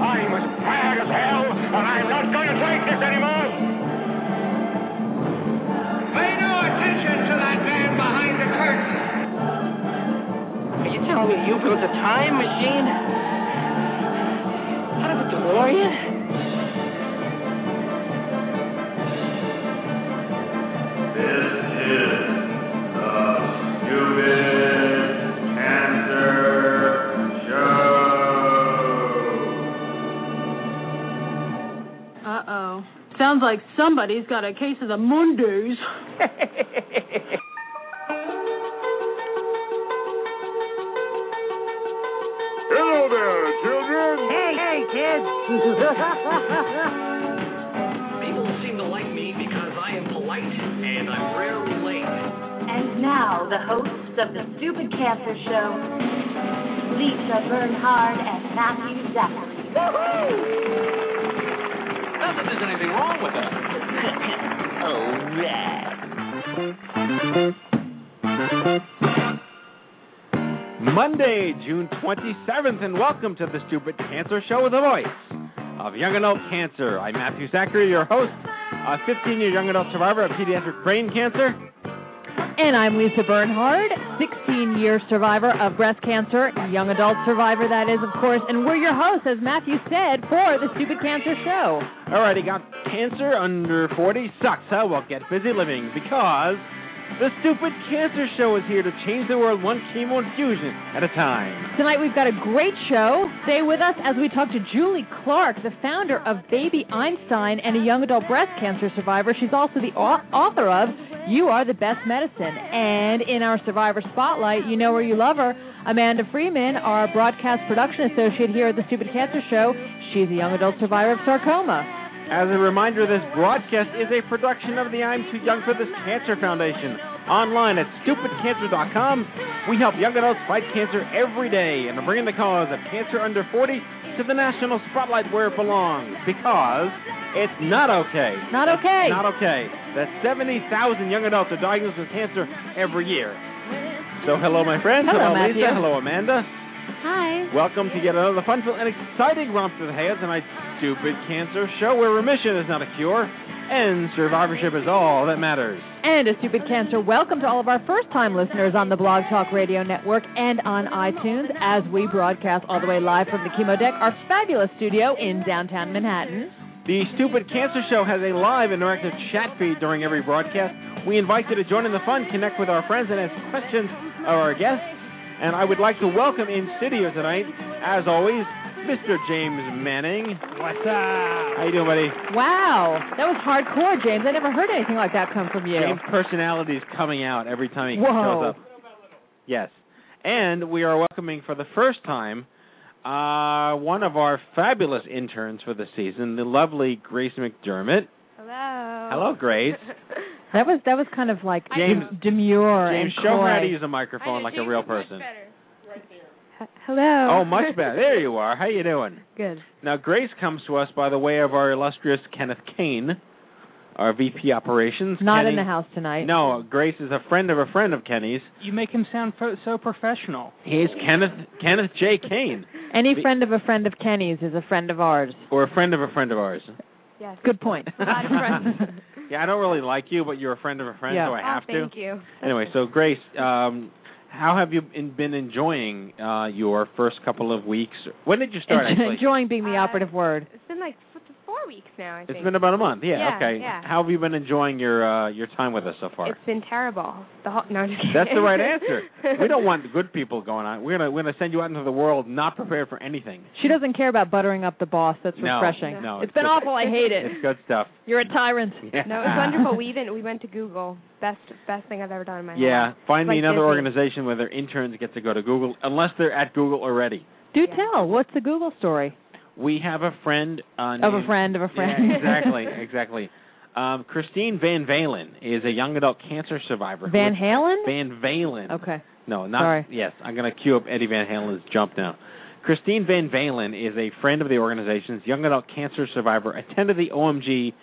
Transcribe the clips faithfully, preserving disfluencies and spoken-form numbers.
I'm as tired as hell, and I'm not going to take this anymore. Pay no attention to that man behind the curtain. Are you telling me you built a time machine out of a DeLorean? Sounds like somebody's got a case of the Mondays. Hello there, children. Hey, hey, kids. People seem to like me because I am polite and I'm rarely late. And now, the hosts of The Stupid Cancer Show, Lisa Bernhard and Matthew Zachary. Woohoo! Not that there's anything wrong with that. Oh, yeah. Monday, June twenty-seventh, and welcome to The Stupid Cancer Show with the voice of young adult cancer. I'm Matthew Zachary, your host, a fifteen-year young adult survivor of pediatric brain cancer. And I'm Lisa Bernhard, sixteen-year survivor of breast cancer, young adult survivor, that is, of course, and we're your hosts, as Matthew said, for The Stupid Cancer Show. All right, you got cancer under forty, sucks, huh? Well, get busy living, because The Stupid Cancer Show is here to change the world one chemo infusion at a time. Tonight we've got a great show. Stay with us as we talk to Julie Clark, the founder of Baby Einstein and a young adult breast cancer survivor. She's also the author of You Are the Best Medicine. And in our Survivor Spotlight, you know her, you love her, Amanda Freeman, our broadcast production associate here at The Stupid Cancer Show. She's a young adult survivor of sarcoma. As a reminder, this broadcast is a production of the I'm Too Young for This Cancer Foundation. Online at stupid cancer dot com. We help young adults fight cancer every day and bring in the cause of cancer under forty to the national spotlight where it belongs, because it's not okay. Not okay. It's not okay that seventy thousand young adults are diagnosed with cancer every year. So hello, my friends. Hello, hello Lisa. Matthew. Hello, Amanda. Hi. Welcome to yet another fun-filled and exciting romp through the hay of tonight's Stupid Cancer Show, where remission is not a cure and survivorship is all that matters. And A Stupid Cancer welcome to all of our first-time listeners on the Blog Talk Radio Network and on iTunes as we broadcast all the way live from the Chemo Deck, our fabulous studio in downtown Manhattan. The Stupid Cancer Show has a live interactive chat feed during every broadcast. We invite you to join in the fun, connect with our friends, and ask questions of our guests. And I would like to welcome in studio tonight, as always, Mister James Manning. What's up? How you doing, buddy? Wow. That was hardcore, James. I never heard anything like that come from you. James' personality is coming out every time he Whoa. shows up. Yes. And we are welcoming for the first time Uh, one of our fabulous interns for the season, the lovely Grace McDermott. Hello. Hello, Grace. That was that was kind of like James, demure. James, and show her how to use a microphone like James a real person. Right there. H- hello. Oh, much better. There you are. How you doing? Good. Now, Grace comes to us by the way of our illustrious Kenneth Kane, our V P Operations. Not Kenny. In the house tonight. No, Grace is a friend of a friend of Kenny's. You make him sound fo- so professional. He's Kenneth Kenneth J. Kane. Any friend of a friend of Kenny's is a friend of ours. Or a friend of a friend of ours. Yes. Good point. A lot of friends. Yeah, I don't really like you, but you're a friend of a friend, yeah. so I have oh, thank to. Thank you. Anyway, so Grace, um, how have you been enjoying uh, your first couple of weeks? When did you start, actually? Enjoying being the uh, operative word. It's been like four weeks now, I think. It's been about a month, yeah, yeah okay. Yeah. How have you been enjoying your uh, your time with us so far? It's been terrible. The whole, no, I'm just kidding. That's the right answer. We don't want good people going on. We're gonna we're gonna send you out into the world not prepared for anything. She doesn't care about buttering up the boss. That's no, refreshing. No, it's, it's been good. Awful. I hate it. It's good stuff. You're a tyrant. Yeah. No, it's wonderful. We even we went to Google. Best best thing I've ever done in my yeah, life. Yeah, find me like another Disney. Organization where their interns get to go to Google, unless they're at Google already. Do yeah. tell. What's the Google story? We have a friend. Uh, named, of a friend of a friend. Yeah, exactly, exactly. Um, Christine Van Valen is a young adult cancer survivor. Van Halen? Van Valen. Okay. No, not. Sorry. Yes, I'm going to cue up Eddie Van Halen's jump now. Christine Van Valen is a friend of the organization's young adult cancer survivor, attended the O M G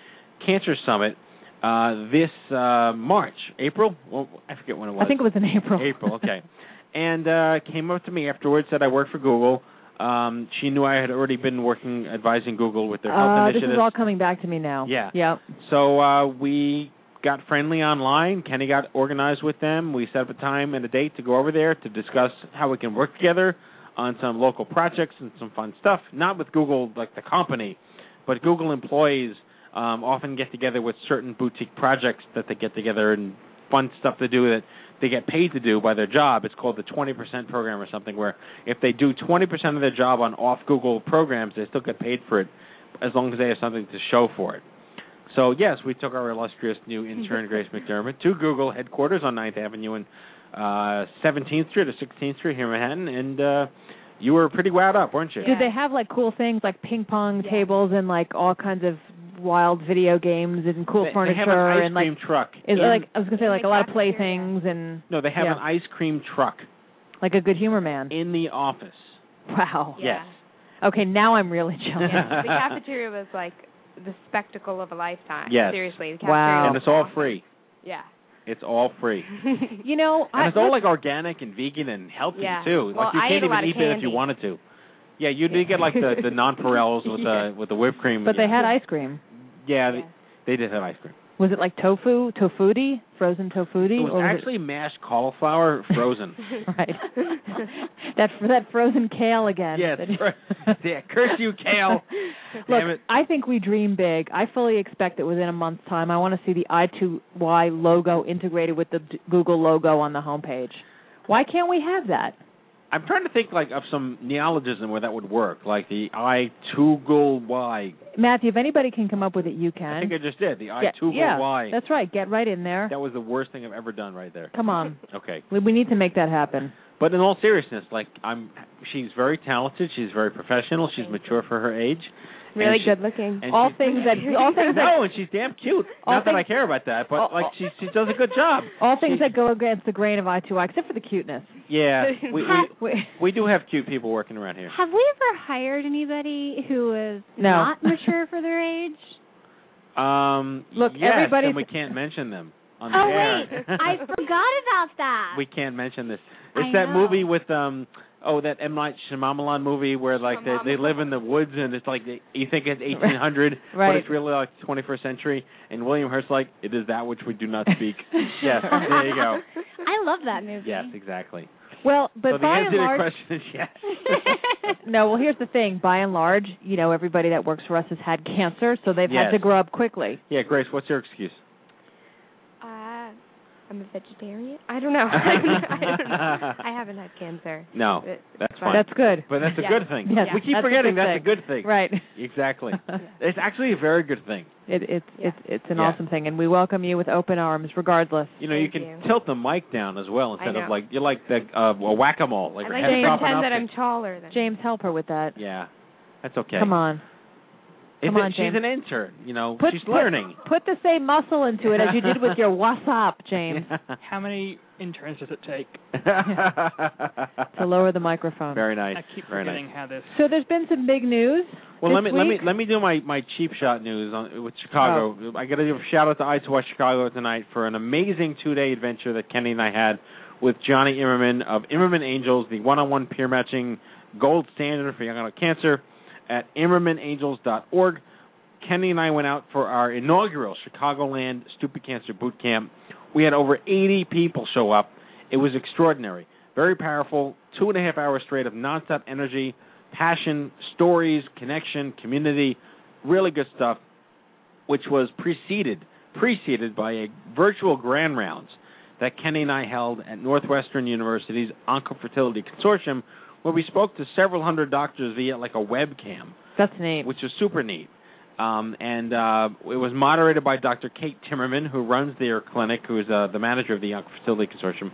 Cancer Summit uh, this uh, March, April? Well, I forget when it was. I think it was in April. April, okay. And uh, came up to me afterwards, said I worked for Google. Um, she knew I had already been working, advising Google with their health uh, initiatives. This is all coming back to me now. Yeah. Yep. So uh, we got friendly online. Kenny got organized with them. We set up a time and a date to go over there to discuss how we can work together on some local projects and some fun stuff. Not with Google, like the company, but Google employees um, often get together with certain boutique projects that they get together and fun stuff to do that they get paid to do by their job. It's called the twenty percent program or something, where if they do twenty percent of their job on off-Google programs, they still get paid for it as long as they have something to show for it. So, yes, we took our illustrious new intern, Grace McDermott, to Google headquarters on ninth Avenue and Uh, seventeenth Street or sixteenth Street here in Manhattan, and uh, you were pretty wowed up, weren't you? Did they have, like, cool things like ping pong yeah. tables and, like, all kinds of wild video games and cool they, furniture? They have an ice and, like, cream truck. Is in, like I was going to say, like, a lot of playthings. and No, they have yeah. an ice cream truck. Like a Good Humor Man. In the office. Wow. Yeah. Yes. Okay, now I'm really jealous. Yeah. The cafeteria was, like, the spectacle of a lifetime. Yes. Seriously. The cafeteria wow. And it's all free. Yeah. It's all free. You know, and it's I, all like organic and vegan and healthy yeah. too. Well, like you I can't even eat it if you wanted to. Yeah, you yeah. did get like the, the nonpareils with yeah. the with the whipped cream. But they had ice cream. Yeah, yeah. They, they did have ice cream. Was it like tofu, tofuti, frozen tofuti? It was or actually was it... mashed cauliflower frozen. Right. that that frozen kale again. Yeah, fr- yeah curse you, kale. Damn Look, it. I think we dream big. I fully expect that within a month's time, I want to see the I two Y logo integrated with the Google logo on the homepage. Why can't we have that? I'm trying to think like of some neologism where that would work, like the I two G L Y. Matthew, if anybody can come up with it, you can. I think I just did, the I two G L Y. Yeah, that's right. Get right in there. That was the worst thing I've ever done right there. Come on. Okay. We, we need to make that happen. But in all seriousness, like I'm, she's very talented. She's very professional. She's mature for her age. Really she, good looking. All she, things that all things that no, and she's damn cute. Not things, that I care about that, but all, like she she does a good job. All things she, that go against the grain of I two I, except for the cuteness. Yeah, we, we we do have cute people working around here. Have we ever hired anybody who is no. not mature for their age? Um, Look, yes, everybody. And we can't mention them on the oh, air. Oh wait, I forgot about that. We can't mention this. It's I that know. movie with um. Oh, that M. Night Shyamalan movie where, like, they, they live in the woods and it's like, they, you think it's eighteen hundred, right. but it's really, like, twenty-first century. And William Hurt's like, it is that which we do not speak. Yes, there you go. I love that movie. Yes, exactly. Well, but so by and large... the answer to the question is yes. No, well, here's the thing. By and large, you know, everybody that works for us has had cancer, so they've yes. had to grow up quickly. Yeah, Grace, what's your excuse? I'm a vegetarian. I don't know. I don't know. I haven't had cancer. No, that's fine. That's good. But that's a yeah. good thing. Yes. Yeah. We keep that's forgetting a that's thing. a good thing. Right. Exactly. Yeah. It's actually a very good thing. It, it's yeah. it's it's an yeah. awesome thing, and we welcome you with open arms, regardless. You know, Thank you can you. tilt the mic down as well instead of like you're like the uh, a whack-a-mole. Like I like to pretend that I'm taller than James. Help her with that. Yeah, that's okay. Come on. Come on, James. She's an intern, you know. Put, she's learning. Put, put the same muscle into it as you did with your WhatsApp, James. How many interns does it take? To lower the microphone. Very nice. I keep Very forgetting nice. how this... So there's been some big news Well, let me, let me let me do my, my cheap shot news on, with Chicago. Oh. I got to give a shout-out to I two I Chicago tonight for an amazing two-day adventure that Kenny and I had with Jonny Imerman of Imerman Angels, the one-on-one peer-matching gold standard for young adult cancer. At Imerman Angels dot org, Kenny and I went out for our inaugural Chicagoland Stupid Cancer Boot Camp. We had over eighty people show up. It was extraordinary, very powerful, two and a half hours straight of nonstop energy, passion, stories, connection, community, really good stuff, which was preceded preceded by a virtual grand rounds that Kenny and I held at Northwestern University's Oncofertility Consortium, where we spoke to several hundred doctors via, like, a webcam. That's neat. Which is super neat. Um, and uh, it was moderated by Doctor Kate Timmerman, who runs their clinic, who is uh, the manager of the Oncofertility Consortium.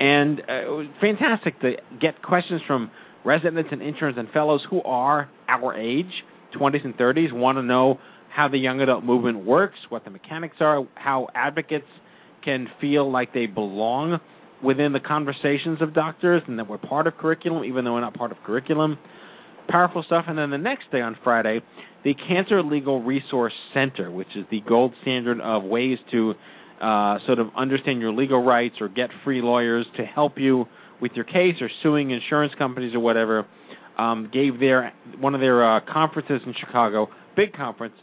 And uh, it was fantastic to get questions from residents and interns and fellows who are our age, twenties and thirties, want to know how the young adult movement works, what the mechanics are, how advocates can feel like they belong within the conversations of doctors and that we're part of curriculum, even though we're not part of curriculum. Powerful stuff. And then the next day on Friday, the Cancer Legal Resource Center, which is the gold standard of ways to uh, sort of understand your legal rights or get free lawyers to help you with your case or suing insurance companies or whatever, um, gave their one of their uh, conferences in Chicago, big conference.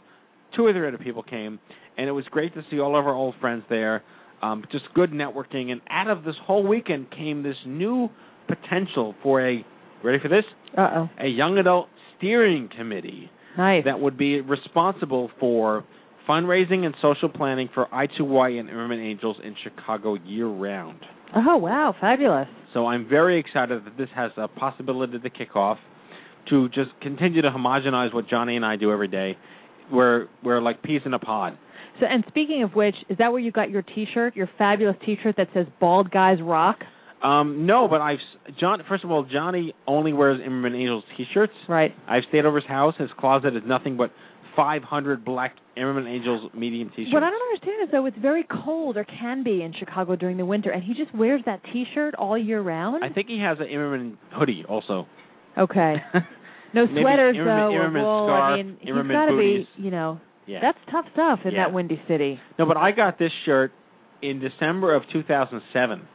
Two or three other people came, and it was great to see all of our old friends there. Um, just good networking. And out of this whole weekend came this new potential for a, ready for this? Uh-oh. A young adult steering committee. Nice. That would be responsible for fundraising and social planning for I two Y and Imerman Angels in Chicago year-round. Oh, wow, fabulous. So I'm very excited that this has a possibility to kick off, to just continue to homogenize what Jonny and I do every day. We're, we're like peas in a pod. So, and speaking of which, is that where you got your T-shirt, your fabulous T-shirt that says Bald Guys Rock? Um, no, but I've John. First of all, Jonny only wears Imerman Angels T-shirts. Right. I've stayed over his house. His closet is nothing but five hundred black Imerman Angels medium T-shirts. What I don't understand is, though, it's very cold or can be in Chicago during the winter, and he just wears that T-shirt all year round? I think he has an Imerman hoodie also. Okay. No sweaters, Imerman, though. Imerman wool. Scarf, I mean, Imerman he's got to be, you know, yeah. That's tough stuff in yeah. that windy city. No, but I got this shirt in December of two thousand seven.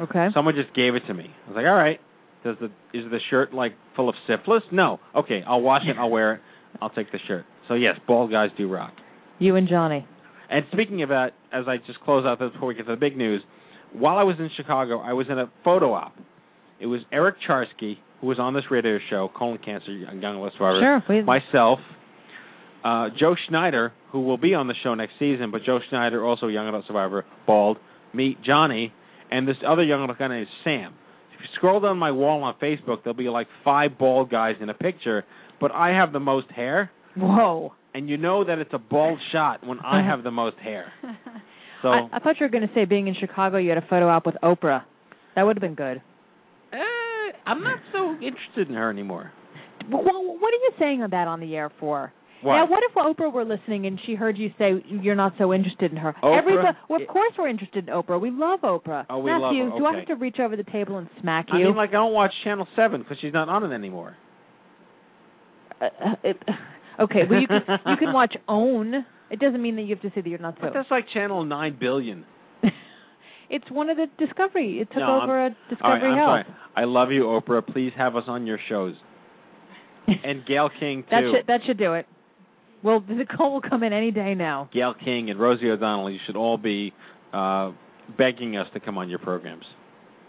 Okay. Someone just gave it to me. I was like, all right. Does the is the shirt like full of syphilis? No. Okay, I'll wash it. I'll wear it. I'll take the shirt. So yes, bald guys do rock. You and Jonny. And speaking of that, as I just close out this before we get to the big news, while I was in Chicago, I was in a photo op. It was Eric Charsky, who was on this radio show, Colon Cancer, Young List Survivor. Sure, please. Myself, uh, Joe Schneider, who will be on the show next season, but Joe Schneider, also a Young Adult Survivor, bald. Me, Jonny. And this other young adult guy named Sam. If you scroll down my wall on Facebook, there'll be like five bald guys in a picture, but I have the most hair. Whoa. And you know that it's a bald shot when I have the most hair. So I, I thought you were going to say being in Chicago you had a photo op with Oprah. That would have been good. Uh, I'm not so interested in her anymore. Well, what are you saying on that on the air for? What? Now, what if Oprah were listening and she heard you say you're not so interested in her? Oprah? Every, well, of course we're interested in Oprah. We love Oprah. Oh, we Matthew, love her. Okay. Do I have to reach over the table and smack you? I mean, like, I don't watch Channel seven because she's not on it anymore. Uh, it, okay, well, you can, you can watch OWN. It doesn't mean that you have to say that you're not so. But that's like Channel nine billion. It's one of the Discovery. It took no, over I'm, a Discovery right, Health. Sorry. I love you, Oprah. Please have us on your shows. And Gayle King, too. That should, that should do it. Well, the call will come in any day now. Gayle King and Rosie O'Donnell, you should all be uh, begging us to come on your programs.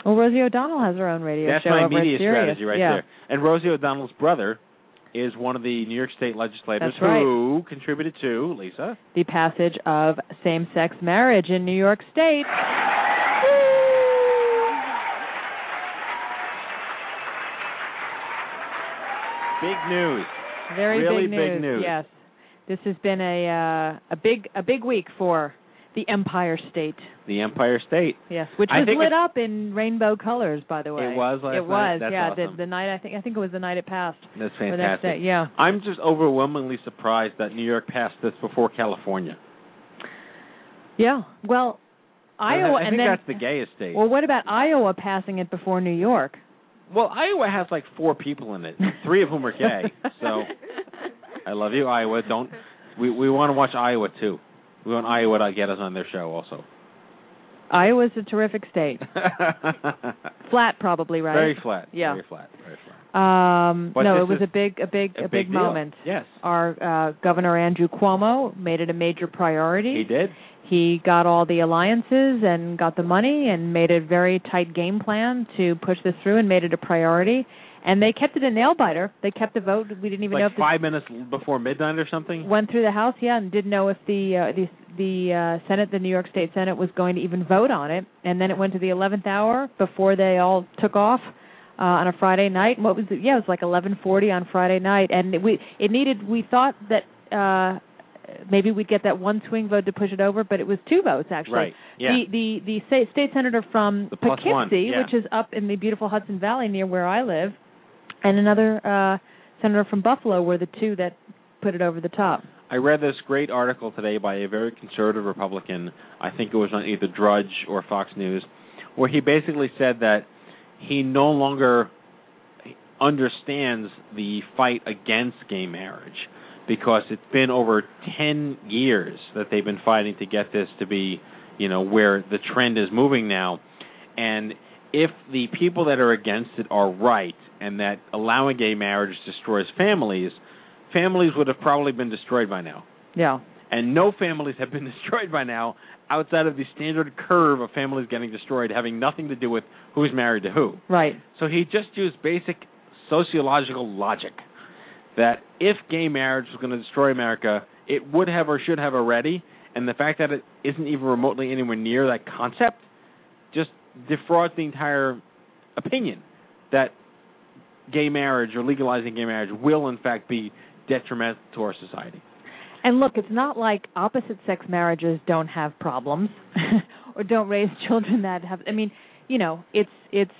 Well, Rosie O'Donnell has her own radio That's show. That's my over media strategy right yeah. there. And Rosie O'Donnell's brother is one of the New York State legislators That's right. who contributed to, Lisa, the passage of same-sex marriage in New York State. Big news. Very really big, news. big news. Yes. This has been a uh, a big a big week for the Empire State. The Empire State. Yes, which was lit up in rainbow colors, by the way. It was last night? It was, night. yeah. Awesome. The, the night I think I think it was the night it passed. That's fantastic. That yeah. I'm just overwhelmingly surprised that New York passed this before California. Yeah. Well, Iowa. I, I think and then, that's the gayest state. Well, what about Iowa passing it before New York? Well, Iowa has like four people in it, three of whom are gay. So. I love you, Iowa. Don't we? We want to watch Iowa too. We want Iowa to get us on their show also. Iowa's a terrific state. Flat, probably, right? Very flat. Yeah. Very flat. Very flat. Um, no, it was a big, a big, a, a big, big moment. Yes. Our uh, Governor Andrew Cuomo made it a major priority. He did. He got all the alliances and got the money and made a very tight game plan to push this through and made it a priority. And they kept it a nail-biter. They kept the vote. We didn't even like know if... Like five minutes before midnight or something? Went through the House, yeah, and didn't know if the uh, the, the uh, Senate, the New York State Senate, was going to even vote on it. And then it went to the eleventh hour before they all took off uh, on a Friday night. What was it? Yeah, it was like eleven forty on Friday night. And it, we it needed... We thought that uh, maybe we'd get that one swing vote to push it over, but it was two votes, actually. Right, yeah. The, the, the state senator from Poughkeepsie, one, yeah. which is up in the beautiful Hudson Valley near where I live, and another uh, senator from Buffalo were the two that put it over the top. I read this great article today by a very conservative Republican, I think it was on either Drudge or Fox News, where he basically said that he no longer understands the fight against gay marriage because it's been over ten years that they've been fighting to get this to be, you know, where the trend is moving now. And if the people that are against it are right and that allowing gay marriage destroys families, families would have probably been destroyed by now. Yeah. And no families have been destroyed by now outside of the standard curve of families getting destroyed having nothing to do with who's married to who. Right. So he just used basic sociological logic that if gay marriage was going to destroy America, it would have or should have already, and the fact that it isn't even remotely anywhere near that concept just defrauds the entire opinion that gay marriage or legalizing gay marriage will, in fact, be detrimental to our society. And look, it's not like opposite-sex marriages don't have problems or don't raise children that have... I mean, you know, it's, it's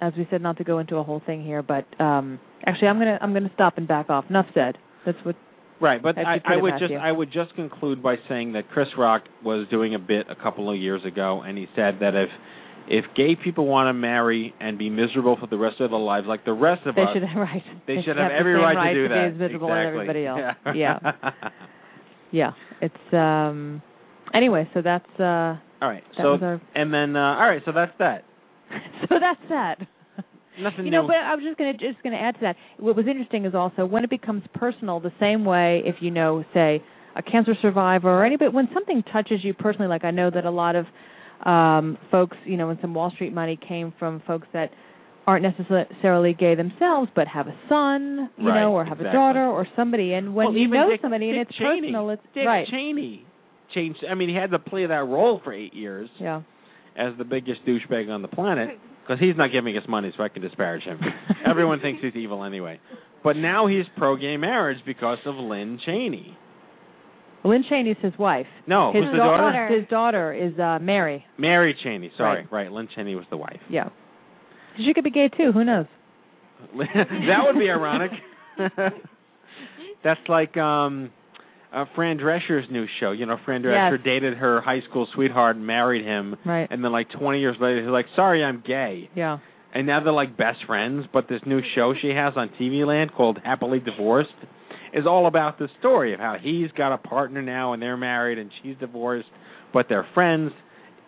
as we said, not to go into a whole thing here, but um, actually I'm going to I'm gonna stop and back off. Enough said. That's what... Right, but I, I would just you. I would just conclude by saying that Chris Rock was doing a bit a couple of years ago, and he said that if if gay people want to marry and be miserable for the rest of their lives, like the rest of they us, should have, right. they, they should have, have every right, right to do to that. Be as miserable exactly. as everybody else. Yeah, yeah. yeah. It's um. Anyway, so that's uh. All right. That so our... and then uh, all right. So that's that. so that's that. Nothing you know, new. But I was just going to just going to add to that. What was interesting is also when it becomes personal, the same way if you know, say, a cancer survivor or anybody, when something touches you personally, like I know that a lot of um, folks, you know, when some Wall Street money came from folks that aren't necessarily gay themselves, but have a son, you right, know, or have exactly. a daughter or somebody. And when well, you know Dick, somebody Dick and it's Cheney. personal, it's Dick right. Cheney changed. I mean, he had to play that role for eight years yeah. as the biggest douchebag on the planet. Because he's not giving us money, so I can disparage him. Everyone thinks he's evil anyway. But now he's pro-gay marriage because of Lynne Cheney. Lynne Cheney's his wife. No, his who's the daughter? daughter? His daughter is uh, Mary. Mary Cheney, sorry. Right. right, Lynne Cheney was the wife. Yeah. She could be gay, too. Who knows? That would be ironic. That's like um, uh, Fran Drescher's new show. You know, Fran Drescher yes. dated her high school sweetheart and married him. Right. And then, like, twenty years later, he's like, sorry, I'm gay. Yeah. And now they're, like, best friends. But this new show she has on T V Land called Happily Divorced is all about the story of how he's got a partner now and they're married and she's divorced, but they're friends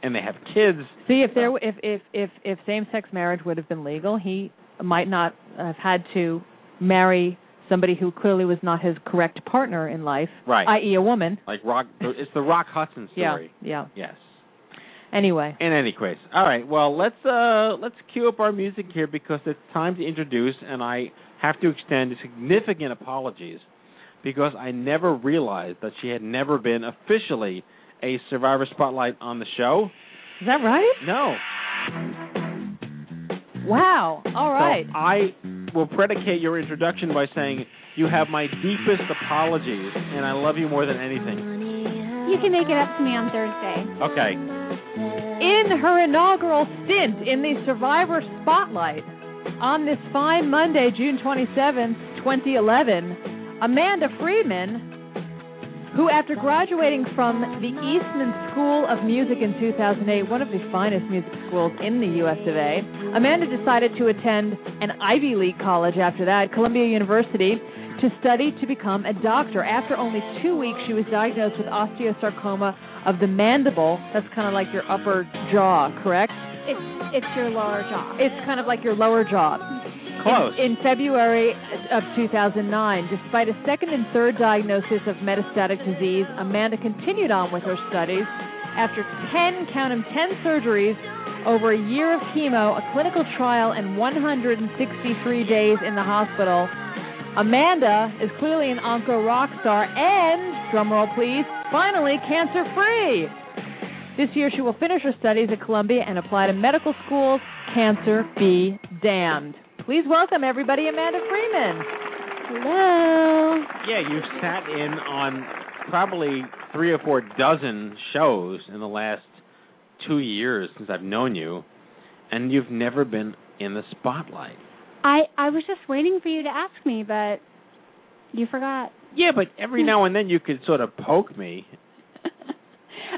and they have kids. See, if so. there, if, if, if, if same-sex marriage would have been legal, he might not have had to marry somebody who clearly was not his correct partner in life, right. that is a woman. Like Rock, it's the Rock Hudson story. Yeah, yeah. Yes. Anyway. In any case. All right, well, let's, uh, let's cue up our music here because it's time to introduce, and I have to extend significant apologies because I never realized that she had never been officially a Survivor Spotlight on the show. Is that right? No. Wow. All right. So I will predicate your introduction by saying you have my deepest apologies, and I love you more than anything. You can make it up to me on Thursday. Okay. In her inaugural stint in the Survivor Spotlight on this fine Monday, June twenty-seventh, twenty eleven, Amanda Freeman, who after graduating from the Eastman School of Music in two thousand eight, one of the finest music schools in the U S of A, Amanda decided to attend an Ivy League college after that, Columbia University, to study to become a doctor. After only two weeks, she was diagnosed with osteosarcoma of the mandible. That's kind of like your upper jaw, correct? It's, it's your lower jaw. It's kind of like your lower jaw. Close. In, in February of two thousand nine, despite a second and third diagnosis of metastatic disease, Amanda continued on with her studies. After ten, count them, ten surgeries, over a year of chemo, a clinical trial, and one hundred sixty-three days in the hospital, Amanda is clearly an onco rock star and, drumroll please, finally cancer-free. This year she will finish her studies at Columbia and apply to medical schools. Cancer be damned. Please welcome, everybody, Amanda Freeman. Hello. Yeah, you've sat in on probably three or four dozen shows in the last two years since I've known you, and you've never been in the spotlight. I, I was just waiting for you to ask me, but You forgot. Yeah, but every now and then you could sort of poke me.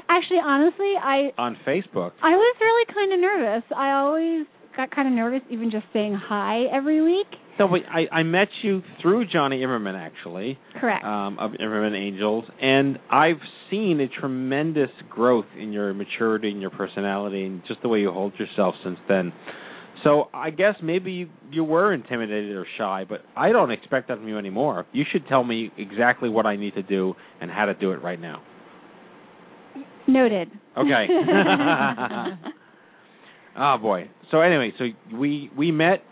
Actually, honestly, I... On Facebook. I was really kind of nervous. I always got kind of nervous even just saying hi every week. No, but I, I met you through Jonny Imerman, actually. Correct. Um, of Imerman Angels. And I've seen a tremendous growth in your maturity and your personality and just the way you hold yourself since then. So I guess maybe you, you were intimidated or shy, but I don't expect that from you anymore. You should tell me exactly what I need to do and how to do it right now. Noted. Okay. Oh, boy. So anyway, so we, we met.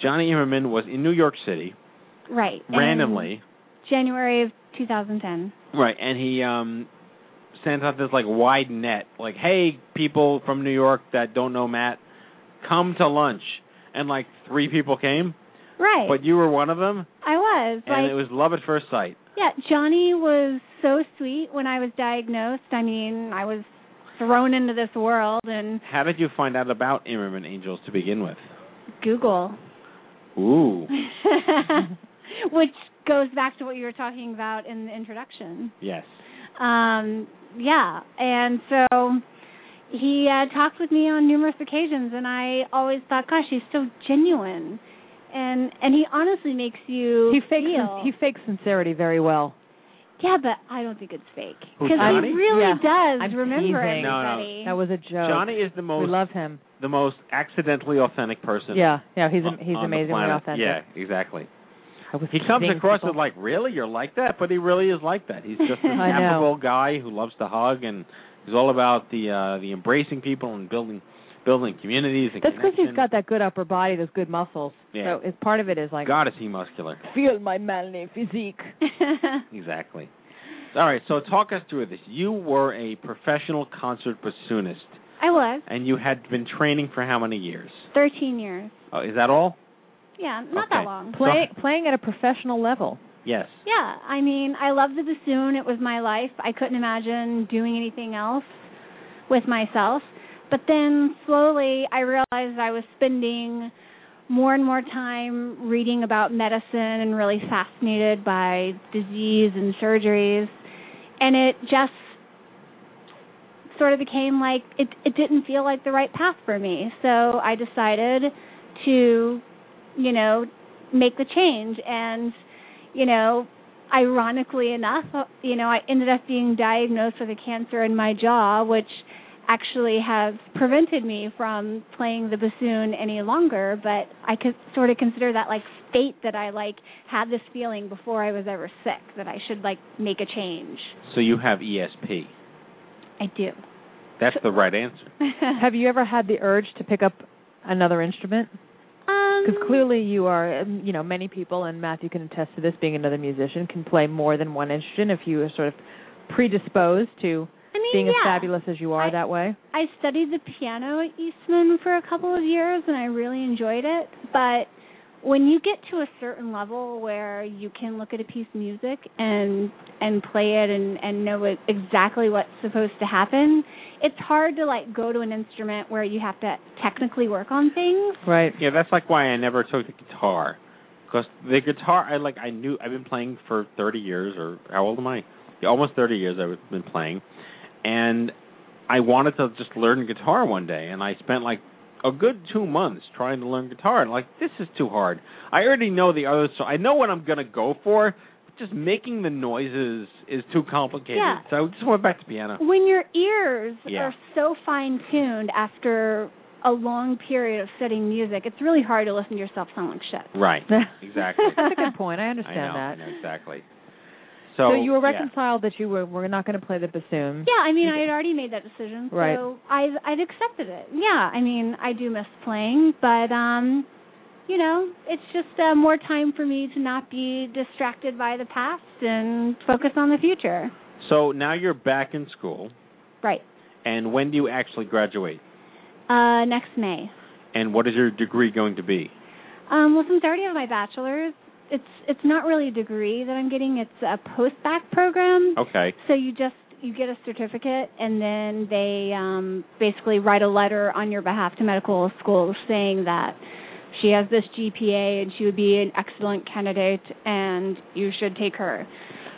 Jonny Imerman was in New York City. Right. Randomly. January of two thousand ten. Right. And he um, sent out this, like, wide net. Like, hey, people from New York that don't know Matt, come to lunch. And, like, three people came. Right. But you were one of them. I was. And like, it was love at first sight. Yeah. Jonny was so sweet when I was diagnosed. I mean, I was thrown into this world. And how did you find out about Imerman Angels to begin with? Google. Ooh. Which goes back to what you were talking about in the introduction. Yes. Um, yeah. And so he uh, talked with me on numerous occasions, and I always thought, gosh, he's so genuine. And and he honestly makes you he fakes feel. He fakes sincerity very well. Yeah, but I don't think it's fake. Because he really yeah. does I'm remember teasing. Everybody. No, no. That was a joke. Jonny is the most... We love him. The most accidentally authentic person. Yeah, yeah, he's on, he's on amazingly authentic. Yeah, exactly. He comes across as like, really, you're like that, but he really is like that. He's just an affable guy who loves to hug, and he's all about the uh, the embracing people and building building communities. And that's because he's got that good upper body, those good muscles. Yeah. So it's, part of it is like, God, is he muscular? Feel my manly physique. Exactly. All right, so talk us through this. You were a professional concert bassoonist. I was. And you had been training for how many years? Thirteen years. Oh, is that all? Yeah, not okay. that long. Play, playing at a professional level. Yes. Yeah, I mean, I loved the bassoon. It was my life. I couldn't imagine doing anything else with myself. But then slowly I realized I was spending more and more time reading about medicine and really fascinated by disease and surgeries. And it just sort of became like, it, it didn't feel like the right path for me. So I decided to, you know, make the change. And, you know, ironically enough, you know, I ended up being diagnosed with a cancer in my jaw, which actually has prevented me from playing the bassoon any longer. But I could sort of consider that like state that I like had this feeling before I was ever sick, that I should like make a change. So you have E S P. I do. That's the right answer. Have you ever had the urge to pick up another instrument? Because um, clearly you are, you know, many people, and Matthew can attest to this, being another musician, can play more than one instrument if you are sort of predisposed to I mean, being yeah. as fabulous as you are I, that way. I studied the piano at Eastman for a couple of years, and I really enjoyed it. But when you get to a certain level where you can look at a piece of music and and play it and, and know it, exactly what's supposed to happen, it's hard to, like, go to an instrument where you have to technically work on things. Right. Yeah, that's, like, why I never took the guitar. Because the guitar, I like, I knew I've been playing for thirty years, or how old am I? Yeah, almost thirty years I've been playing. And I wanted to just learn guitar one day, and I spent, like, a good two months trying to learn guitar, and like, this is too hard. I already know the other, so I know what I'm going to go for, but just making the noises is too complicated. Yeah. So I just went back to piano. When your ears yeah. are so fine-tuned after a long period of studying music, it's really hard to listen to yourself sound like shit. Right, exactly. That's a good point. I understand I know, that. I know, exactly. So, so you were reconciled yeah. that you were, were not going to play the bassoon. Yeah, I mean, I had already made that decision, so right. I've, I'd accepted it. Yeah, I mean, I do miss playing, but, um, you know, it's just uh, more time for me to not be distracted by the past and focus on the future. So now you're back in school. Right. And when do you actually graduate? Uh, next May. And what is your degree going to be? Um, well, since I already have my bachelor's, It's it's not really a degree that I'm getting. It's a post-bac program. Okay. So you just you get a certificate, and then they um, basically write a letter on your behalf to medical school saying that she has this G P A and she would be an excellent candidate and you should take her.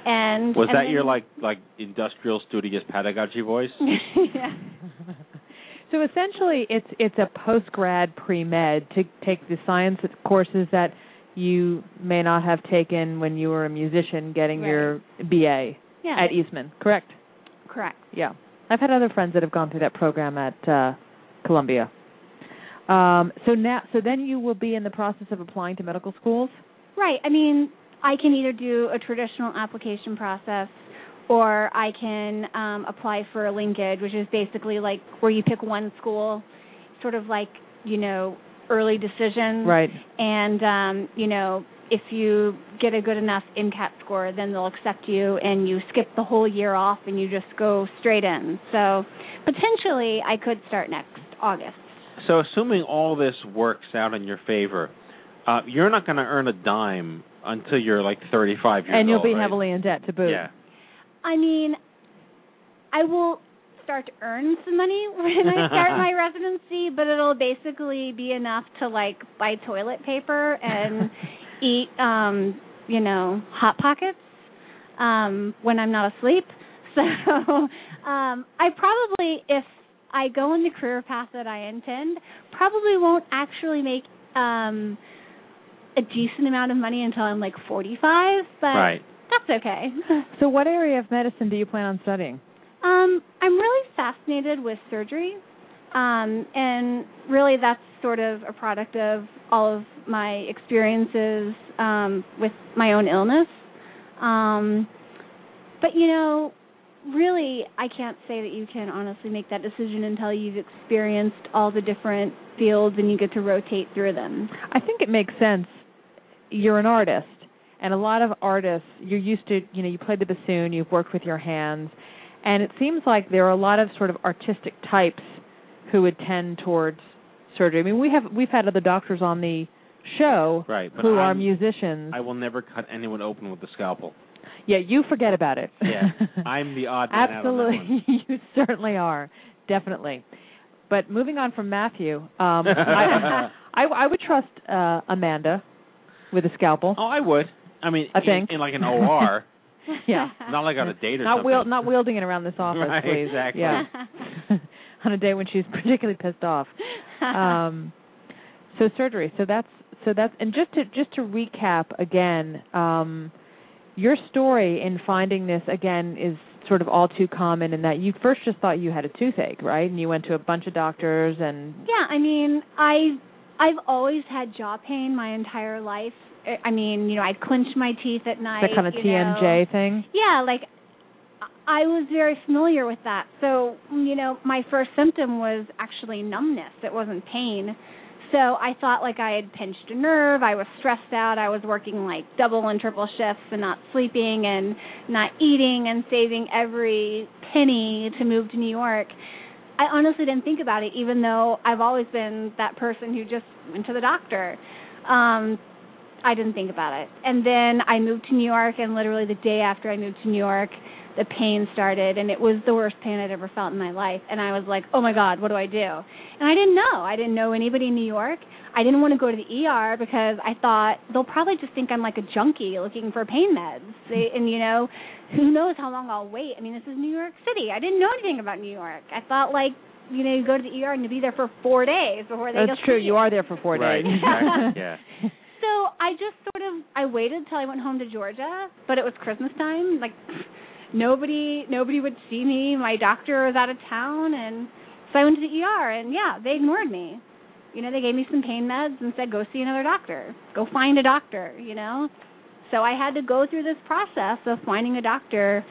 And was and that then, your like like industrial studious pedagogy voice? Yeah. So essentially, it's it's a post grad pre med to take the science courses that you may not have taken when you were a musician getting right. your B A yeah. at Eastman. Correct. Correct. Yeah, I've had other friends that have gone through that program at uh, Columbia. Um, so now, so then you will be in the process of applying to medical schools? Right. I mean, I can either do a traditional application process or I can um, apply for a linkage, which is basically like where you pick one school, sort of like, you know, early decision. Right. And, um, you know, if you get a good enough MCAT score, then they'll accept you and you skip the whole year off and you just go straight in. So potentially I could start next August. So assuming all this works out in your favor, uh, you're not going to earn a dime until you're like thirty-five years old, and you'll old, be right? heavily in debt to boot. Yeah. I mean, I will start to earn some money when I start my residency, but it'll basically be enough to, like, buy toilet paper and eat, um, you know, Hot Pockets um, when I'm not asleep. So um, I probably, if I go in the career path that I intend, probably won't actually make um, a decent amount of money until I'm, like, forty-five. But right. That's okay. So what area of medicine do you plan on studying? Um, I'm really fascinated with surgery, um, and really that's sort of a product of all of my experiences um, with my own illness. Um, but, you know, really I can't say that you can honestly make that decision until you've experienced all the different fields and you get to rotate through them. I think it makes sense. You're an artist. And a lot of artists, you're used to, you know, you play the bassoon, you've worked with your hands, and it seems like there are a lot of sort of artistic types who would tend towards surgery. I mean, we have, we've had other doctors on the show right, but who I'm, are musicians. I will never cut anyone open with a scalpel. Yeah, you forget about it. Yeah, I'm the odd man Absolutely. Out on that one. You certainly are, definitely. But moving on from Matthew, um, I, I, I would trust uh, Amanda with a scalpel. Oh, I would. I mean, I in, in like an O R. Yeah. Not like on a date or not something. Wield, not wielding it around this office, right, please. Exactly. Yeah. On a day when she's particularly pissed off. Um, so surgery. So that's so that's and just to just to recap again, um, your story in finding this again is sort of all too common in that you first just thought you had a toothache, right? And you went to a bunch of doctors and yeah. I mean, I I've always had jaw pain my entire life. I mean, you know, I'd clench my teeth at night. That kind of T M J know. Thing? Yeah, like, I was very familiar with that. So, you know, my first symptom was actually numbness. It wasn't pain. So I thought, like, I had pinched a nerve. I was stressed out. I was working, like, double and triple shifts and not sleeping and not eating and saving every penny to move to New York. I honestly didn't think about it, even though I've always been that person who just went to the doctor. Um I didn't think about it. And then I moved to New York, and literally the day after I moved to New York, the pain started, and it was the worst pain I'd ever felt in my life. And I was like, oh, my God, what do I do? And I didn't know. I didn't know anybody in New York. I didn't want to go to the E R because I thought they'll probably just think I'm like a junkie looking for pain meds. They, and, you know, who knows how long I'll wait. I mean, this is New York City. I didn't know anything about New York. I thought, like, you know, you go to the E R and you be there for four days before they That's true. You are there for four right. days. Right, yeah. So I just sort of, I waited till I went home to Georgia, but it was Christmas time. Like, nobody nobody would see me. My doctor was out of town, and so I went to the E R, and, yeah, they ignored me. You know, they gave me some pain meds and said, go see another doctor. Go find a doctor, you know. So I had to go through this process of finding a doctor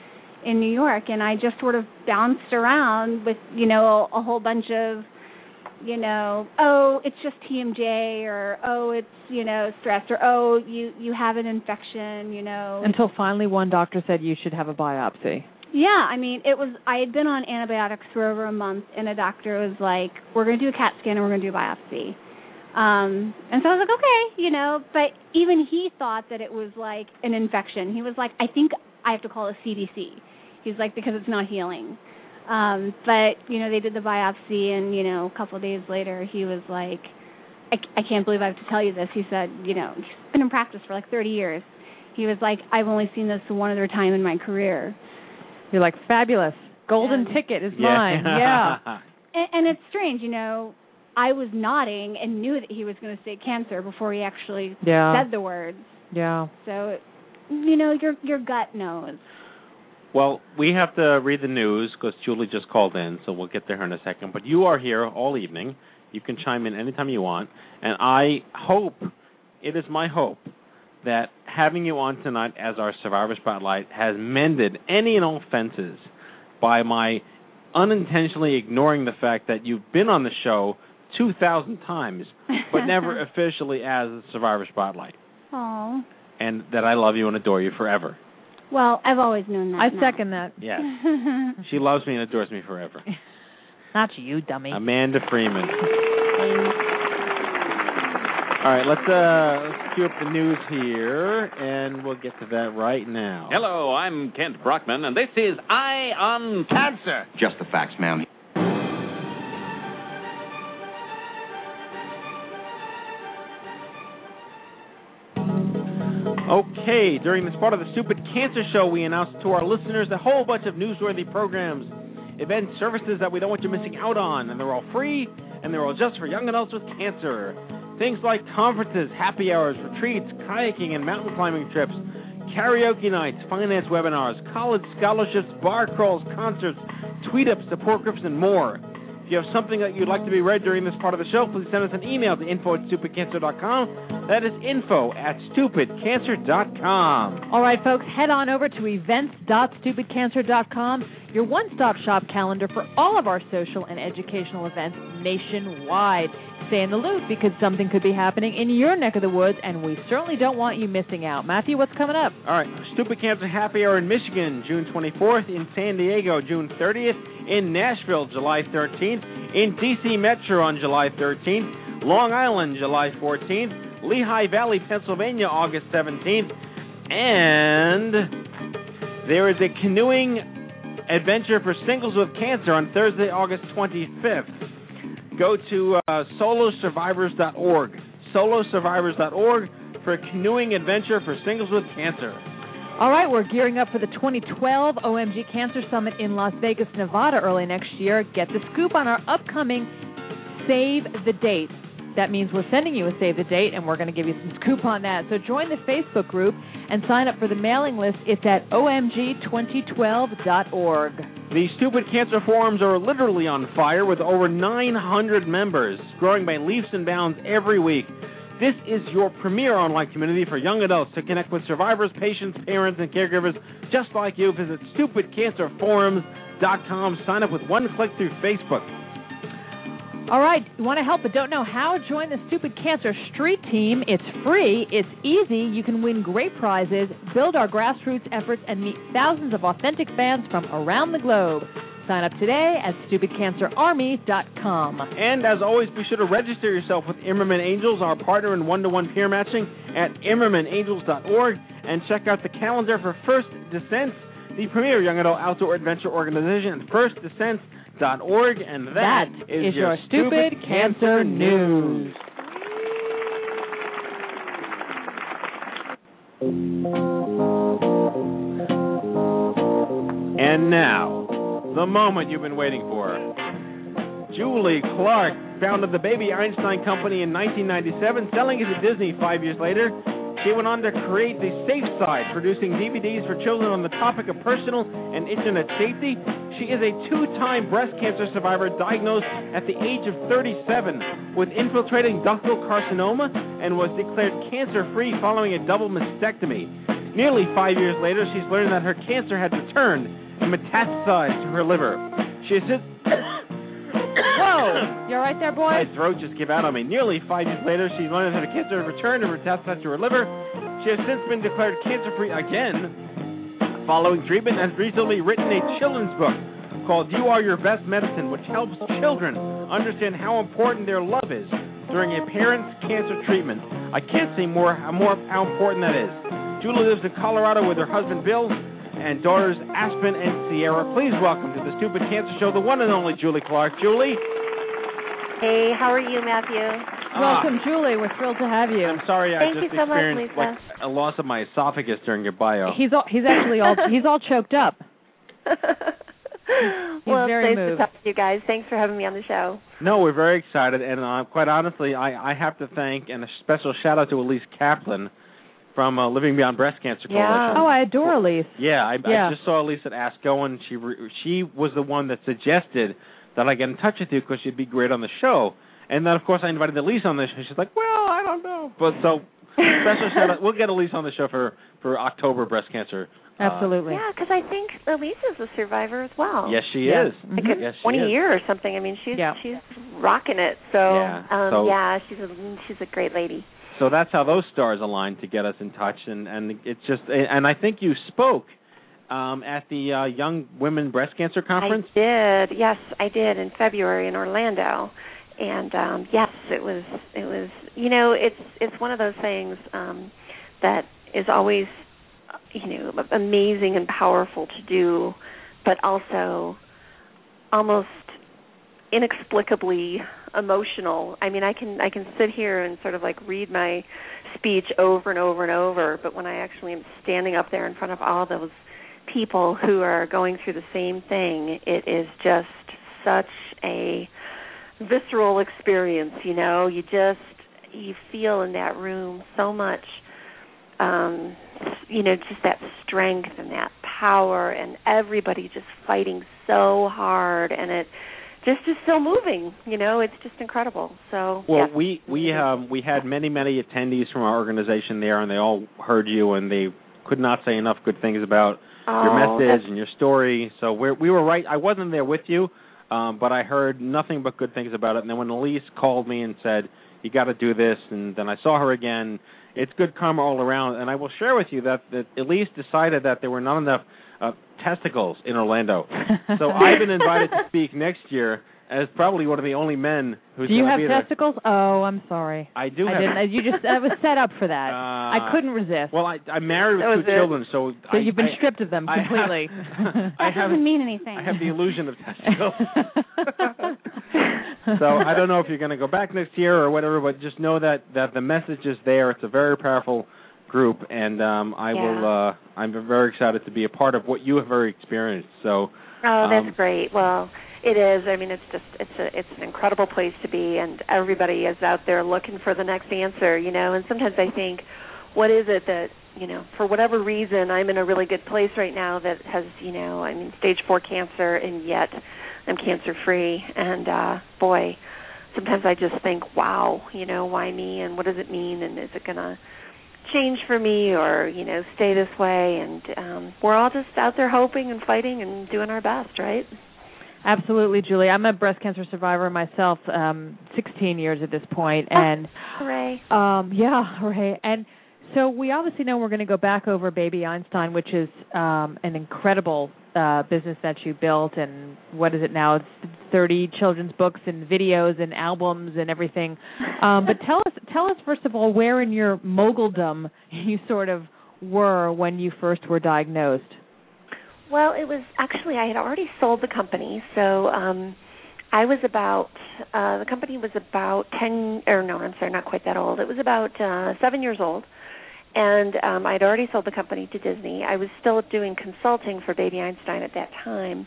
in New York, and I just sort of bounced around with, you know, a whole bunch of, you know, oh, it's just T M J, or, oh, it's, you know, stress, or, oh, you, you have an infection, you know. Until finally one doctor said you should have a biopsy. Yeah, I mean, it was, I had been on antibiotics for over a month, and a doctor was like, we're going to do a CAT scan and we're going to do a biopsy. Um, and so I was like, okay, you know, but even he thought that it was like an infection. He was like, I think I have to call the C D C. He's like, because it's not healing. Um, but, you know, they did the biopsy, and, you know, a couple of days later he was like, I, I can't believe I have to tell you this. He said, you know, he's been in practice for like thirty years. He was like, I've only seen this one other time in my career. You're like, fabulous. Golden yeah. ticket is yeah. mine. Yeah. and, and it's strange, you know. I was nodding and knew that he was going to say cancer before he actually yeah. said the words. Yeah. So, you know, your your gut knows. Well, we have to read the news because Julie just called in, so we'll get to her in a second. But you are here all evening. You can chime in anytime you want. And I hope, it is my hope, that having you on tonight as our Survivor Spotlight has mended any and all fences by my unintentionally ignoring the fact that you've been on the show two thousand times, but never officially as a Survivor Spotlight. Aww. And that I love you and adore you forever. Well, I've always known that. I now. second that. Yes. She loves me and adores me forever. Not you, dummy. Amanda Freeman. All right, let's, uh, let's cue up the news here, and we'll get to that right now. Hello, I'm Kent Brockman, and this is Eye on Cancer. Just the facts, ma'am. Okay, during this part of the Stupid Cancer Show, we announced to our listeners a whole bunch of newsworthy programs, events, services that we don't want you missing out on, and they're all free, and they're all just for young adults with cancer. Things like conferences, happy hours, retreats, kayaking and mountain climbing trips, karaoke nights, finance webinars, college scholarships, bar crawls, concerts, tweet-ups, support groups, and more. If you have something that you'd like to be read during this part of the show, please send us an email to info at stupid cancer dot com. That is info at stupid cancer dot com. All right, folks, head on over to events dot stupid cancer dot com, your one-stop shop calendar for all of our social and educational events nationwide. Stay in the loop because something could be happening in your neck of the woods, and we certainly don't want you missing out. Matthew, what's coming up? All right, Stupid Cancer Happy Hour in Michigan, June twenty-fourth, in San Diego, June thirtieth, in Nashville, July thirteenth, in D C Metro on July thirteenth, Long Island, July fourteenth, Lehigh Valley, Pennsylvania, August seventeenth, and there is a canoeing adventure for singles with cancer on Thursday, August twenty-fifth. Go to uh, solo survivors dot org, solo survivors dot org for a canoeing adventure for singles with cancer. All right, we're gearing up for the twenty twelve O M G Cancer Summit in Las Vegas, Nevada early next year. Get the scoop on our upcoming Save the Date. That means we're sending you a Save the Date, and we're going to give you some scoop on that. So join the Facebook group and sign up for the mailing list. It's at O M G twenty twelve dot org. The Stupid Cancer Forums are literally on fire with over nine hundred members, growing by leaps and bounds every week. This is your premier online community for young adults to connect with survivors, patients, parents, and caregivers just like you. Visit stupid cancer forums dot com. Sign up with one click through Facebook. All right, you want to help but don't know how? Join the Stupid Cancer Street Team. It's free, it's easy, you can win great prizes, build our grassroots efforts, and meet thousands of authentic fans from around the globe. Sign up today at stupid cancer army dot com. And as always, be sure to register yourself with Imerman Angels, our partner in one-to-one peer matching, at Imerman Angels dot org, and check out the calendar for First Descents, the premier young adult outdoor adventure organization, First Descents. Org, and that, that is, is your, your Stupid, Stupid Cancer News. And now, the moment you've been waiting for. Julie Clark founded the Baby Einstein Company in nineteen ninety-seven, selling it to Disney five years later. She went on to create The Safe Side, producing D V Ds for children on the topic of personal and internet safety. She is a two-time breast cancer survivor diagnosed at the age of thirty-seven with infiltrating ductal carcinoma and was declared cancer-free following a double mastectomy. Nearly five years later, she's learned that her cancer had returned and metastasized to her liver. She assists... Whoa! You all right there, boy? My throat just gave out on me. Nearly five years later, she's learned that her cancer had returned and metastasized to her liver. She has since been declared cancer-free again following treatment and has recently written a children's book called You Are Your Best Medicine, which helps children understand how important their love is during a parent's cancer treatment. I can't say more, more how important that is. Julie lives in Colorado with her husband, Bill, and daughters Aspen and Sierra. Please welcome to the Stupid Cancer Show the one and only Julie Clark. Julie? Hey, how are you, Matthew? Welcome, ah. Julie. We're thrilled to have you. I'm sorry, I Thank just so experienced much, like, a loss of my esophagus during your bio. He's all, he's actually all he's all choked up. He's well, very it's nice moved. to talk to you guys. Thanks for having me on the show. No, we're very excited, and uh, quite honestly, I, I have to thank and a special shout out to Elise Kaplan from uh, Living Beyond Breast Cancer yeah. Coalition. Oh, I adore Elise. Yeah, I, yeah. I just saw Elise at ASCO, and she re- she was the one that suggested that I get in touch with you because you'd be great on the show. And then, of course, I invited Elise on the show. She's like, well, I don't know. But so, special shout out. We'll get Elise on the show for, for October breast cancer. Absolutely. Uh, yeah, because I think Elise is a survivor as well. Yes, she yeah. is. Like mm-hmm. a yes, twenty year or something. I mean, she's yeah. she's rocking it. So yeah, um, so, yeah she's a, she's a great lady. So that's how those stars aligned to get us in touch, and, and it's just and I think you spoke. Um, at the uh, Young Women Breast Cancer Conference? I did, yes, I did in February in Orlando, and um, yes, it was, it was. You know, it's it's one of those things um, that is always, you know, amazing and powerful to do, but also almost inexplicably emotional. I mean, I can I can sit here and sort of like read my speech over and over and over, but when I actually am standing up there in front of all those people who are going through the same thing, it is just such a visceral experience, you know. You just, you feel in that room so much, um, you know, just that strength and that power and everybody just fighting so hard, and it just is so moving, you know. It's just incredible. So Well, yeah. we, we, um, we had many, many attendees from our organization there, and they all heard you, and they could not say enough good things about Oh, your message and your story. So we're, we were right. I wasn't there with you, um, but I heard nothing but good things about it. And then when Elise called me and said, you got to do this, and then I saw her again, it's good karma all around. And I will share with you that, that Elise decided that there were not enough uh, testicles in Orlando. So I've been invited to speak next year as probably one of the only men who's going to be there. Do you have testicles? Oh, I'm sorry. I do have. I didn't. You just, I was set up for that. Uh, I couldn't resist. Well, I, I'm married with two it. children, so... So I, you've been I, stripped of them I completely. Have, that I doesn't have, mean anything. I have the illusion of testicles. So I don't know if you're going to go back next year or whatever, but just know that, that the message is there. It's a very powerful group, and um, I yeah. will. Uh, I'm very excited to be a part of what you have already experienced. So, oh, that's um, great. Well... It is. I mean, it's just it's a it's an incredible place to be, and everybody is out there looking for the next answer, you know. And sometimes I think, what is it that, you know, for whatever reason, I'm in a really good place right now that has, you know, I'm in stage four cancer, and yet I'm cancer free. And uh, boy, sometimes I just think, wow, you know, why me? And what does it mean? And is it gonna change for me, or, you know, stay this way? And um, we're all just out there hoping and fighting and doing our best, right? Absolutely, Julie. I'm a breast cancer survivor myself, um, sixteen years at this point. And, oh, hooray. Um, yeah, hooray. And so we obviously know we're going to go back over Baby Einstein, which is um, an incredible uh, business that you built. And what is it now? It's thirty children's books and videos and albums and everything. Um, but tell us, tell us, first of all, where in your moguldom you sort of were when you first were diagnosed. Well, it was actually, I had already sold the company, so um, I was about, uh, the company was about ten, or no, I'm sorry, not quite that old. It was about uh, seven years old, and um, I had already sold the company to Disney. I was still doing consulting for Baby Einstein at that time,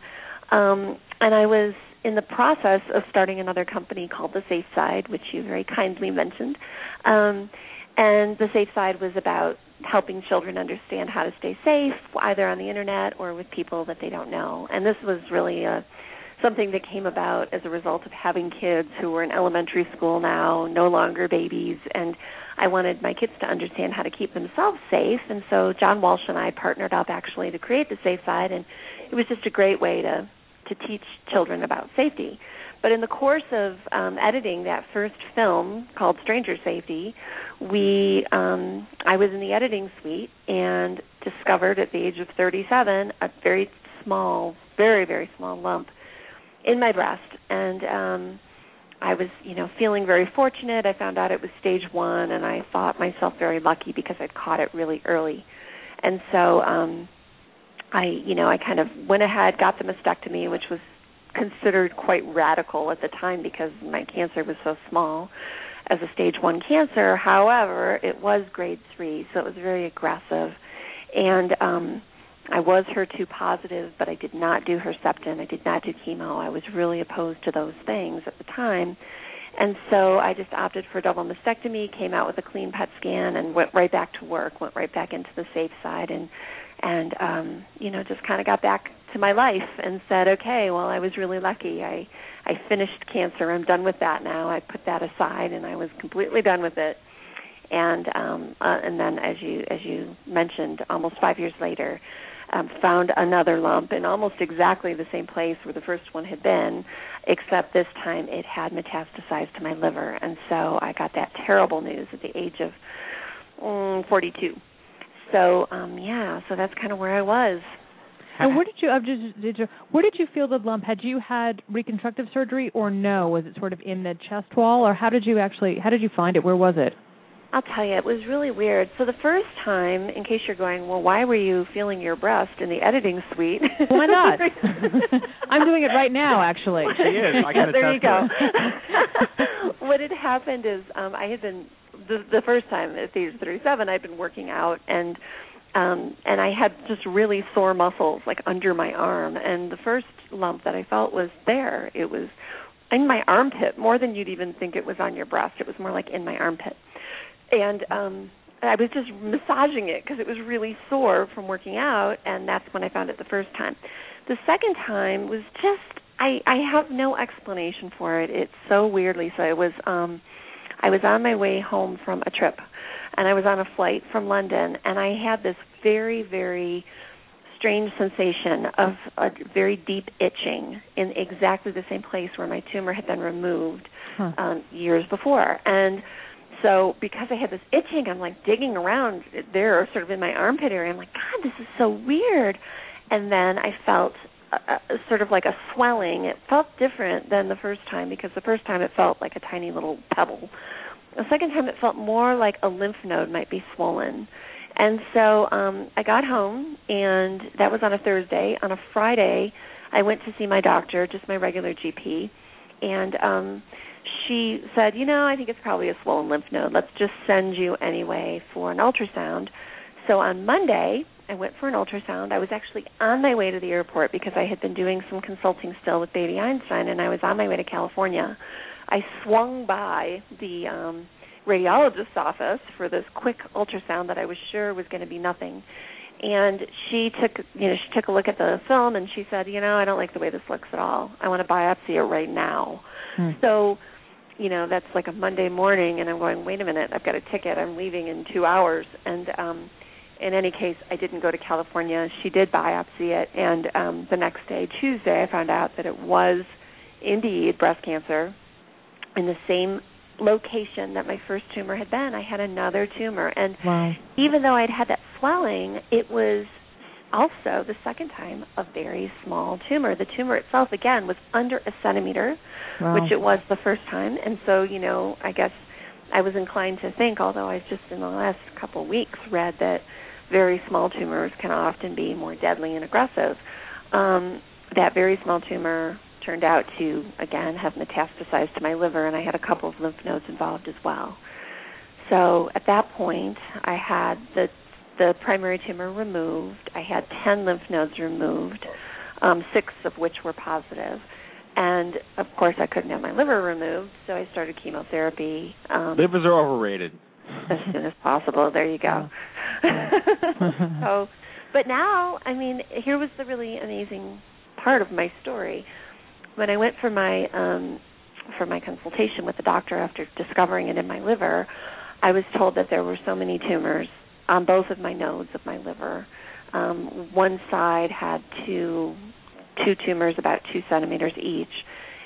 um, and I was in the process of starting another company called The Safe Side, which you very kindly mentioned, um, and The Safe Side was about helping children understand how to stay safe, either on the internet or with people that they don't know. And this was really a, something that came about as a result of having kids who were in elementary school now, no longer babies, and I wanted my kids to understand how to keep themselves safe. And so John Walsh and I partnered up actually to create The Safe Side, and it was just a great way to, to teach children about safety. But in the course of um, editing that first film called Stranger Safety, we um, I was in the editing suite and discovered at the age of thirty-seven a very small, very, very small lump in my breast. And um, I was, you know, feeling very fortunate. I found out it was stage one, and I thought myself very lucky because I'd caught it really early. And so um, I, you know, I kind of went ahead, got the mastectomy, which was considered quite radical at the time because my cancer was so small, as a stage one cancer. However, it was grade three, so it was very aggressive. And um, I was H E R two positive, but I did not do Herceptin. I did not do chemo. I was really opposed to those things at the time. And so I just opted for double mastectomy, came out with a clean P E T scan, and went right back to work, went right back into the safe side, and, and um, you know, just kind of got back to my life and said, okay, well, I was really lucky. I, I finished cancer. I'm done with that now. I put that aside, and I was completely done with it. And um, uh, and then, as you as you mentioned, almost five years later, um, found another lump in almost exactly the same place where the first one had been, except this time it had metastasized to my liver. And so I got that terrible news at the age of mm, forty-two. So um, yeah, so that's kind of where I was. And where did you, just, did you where did you feel the lump? Had you had reconstructive surgery or no? Was it sort of in the chest wall, or how did you actually how did you find it? Where was it? I'll tell you, it was really weird. So the first time, in case you're going, well, why were you feeling your breast in the editing suite? Why not? I'm doing it right now, actually. She is. I got to test it. There you go. What had happened is um, I had been, the, the first time at age thirty-seven, I'd been working out, and um, and I had just really sore muscles, like under my arm. And the first lump that I felt was there. It was in my armpit, more than you'd even think it was on your breast. It was more like in my armpit. And um, I was just massaging it because it was really sore from working out, and that's when I found it the first time. The second time was just, I, I have no explanation for it. It's so weird, Lisa. It was, um, I was on my way home from a trip, and I was on a flight from London, and I had this very, very strange sensation of a very deep itching in exactly the same place where my tumor had been removed huh. um, years before. And so because I had this itching, I'm like digging around there, sort of in my armpit area. I'm like, God, this is so weird. And then I felt a, a, sort of like a swelling. It felt different than the first time because the first time it felt like a tiny little pebble. The second time it felt more like a lymph node might be swollen. And so um, I got home, and that was on a Thursday. On a Friday, I went to see my doctor, just my regular G P, and um she said, you know, I think it's probably a swollen lymph node. Let's just send you anyway for an ultrasound. So on Monday, I went for an ultrasound. I was actually on my way to the airport because I had been doing some consulting still with Baby Einstein, and I was on my way to California. I swung by the um, radiologist's office for this quick ultrasound that I was sure was going to be nothing. And she took, you know, she took a look at the film, and she said, you know, I don't like the way this looks at all. I want to biopsy it right now. Hmm. So, you know, that's like a Monday morning, and I'm going, wait a minute, I've got a ticket. I'm leaving in two hours. And um, in any case, I didn't go to California. She did biopsy it, and um, the next day, Tuesday, I found out that it was indeed breast cancer in the same location that my first tumor had been. I had another tumor. And wow. Even though I'd had that swelling, it was also the second time a very small tumor. The tumor itself, again, was under a centimeter, wow. which it was the first time. And so, you know, I guess I was inclined to think, although I've just in the last couple of weeks read that very small tumors can often be more deadly and aggressive, um, that very small tumor turned out to, again, have metastasized to my liver, and I had a couple of lymph nodes involved as well. So at that point, I had the the primary tumor removed. I had ten lymph nodes removed, um, six of which were positive. And, of course, I couldn't have my liver removed, so I started chemotherapy. Um, Livers are overrated. As soon as possible. There you go. so, but now, I mean, here was the really amazing part of my story. When I went for my um, for my consultation with the doctor after discovering it in my liver, I was told that there were so many tumors on both of my nodes of my liver. Um, one side had two two tumors about two centimeters each,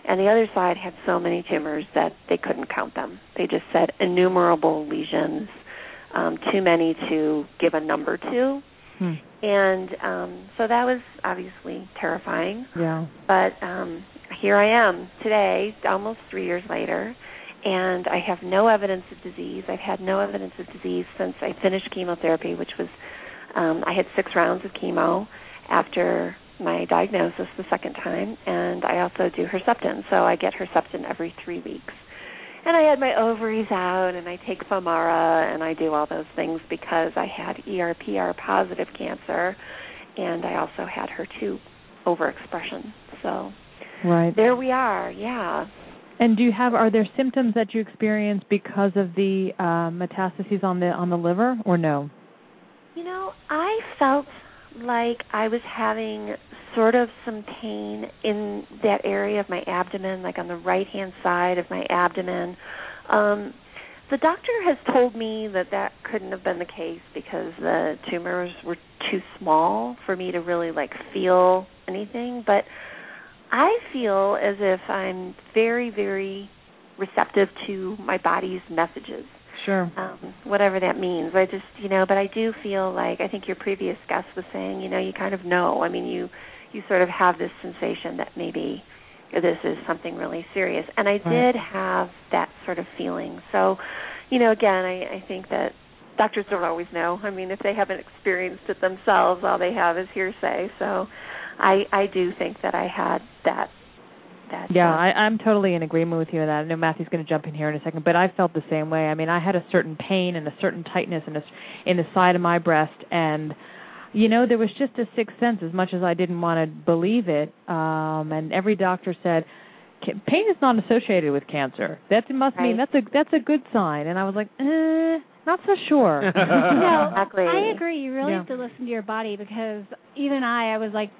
and the other side had so many tumors that they couldn't count them. They just said innumerable lesions, um, too many to give a number to. Hmm. And um, so that was obviously terrifying. Yeah. But um, here I am today, almost three years later, and I have no evidence of disease. I've had no evidence of disease since I finished chemotherapy, which was um, I had six rounds of chemo after my diagnosis the second time, and I also do Herceptin. So I get Herceptin every three weeks. And I had my ovaries out, and I take Femara, and I do all those things because I had E R P R-positive cancer, and I also had H E R two overexpression. So right. there we are, yeah. And do you have? Are there symptoms that you experience because of the uh, metastases on the on the liver, or no? You know, I felt like I was having sort of some pain in that area of my abdomen, like on the right-hand side of my abdomen. Um, the doctor has told me that that couldn't have been the case because the tumors were too small for me to really, like, feel anything. But I feel as if I'm very, very receptive to my body's messages. Sure. Um, whatever that means. I just, you know, but I do feel like, I think your previous guest was saying, you know, you kind of know. I mean, you, you sort of have this sensation that maybe this is something really serious. And I right. did have that sort of feeling. So, you know, again, I, I think that doctors don't always know. I mean, if they haven't experienced it themselves, all they have is hearsay. So I, I do think that I had that. That yeah, I, I'm totally in agreement with you on that. I know Matthew's going to jump in here in a second, but I felt the same way. I mean, I had a certain pain and a certain tightness in, a, in the side of my breast, and, you know, there was just a sixth sense, as much as I didn't want to believe it, um, and every doctor said, pain is not associated with cancer. That must right. mean that's a, that's a good sign. And I was like, eh, not so sure. No, exactly. I agree. You really yeah. have to listen to your body, because even I, I was like,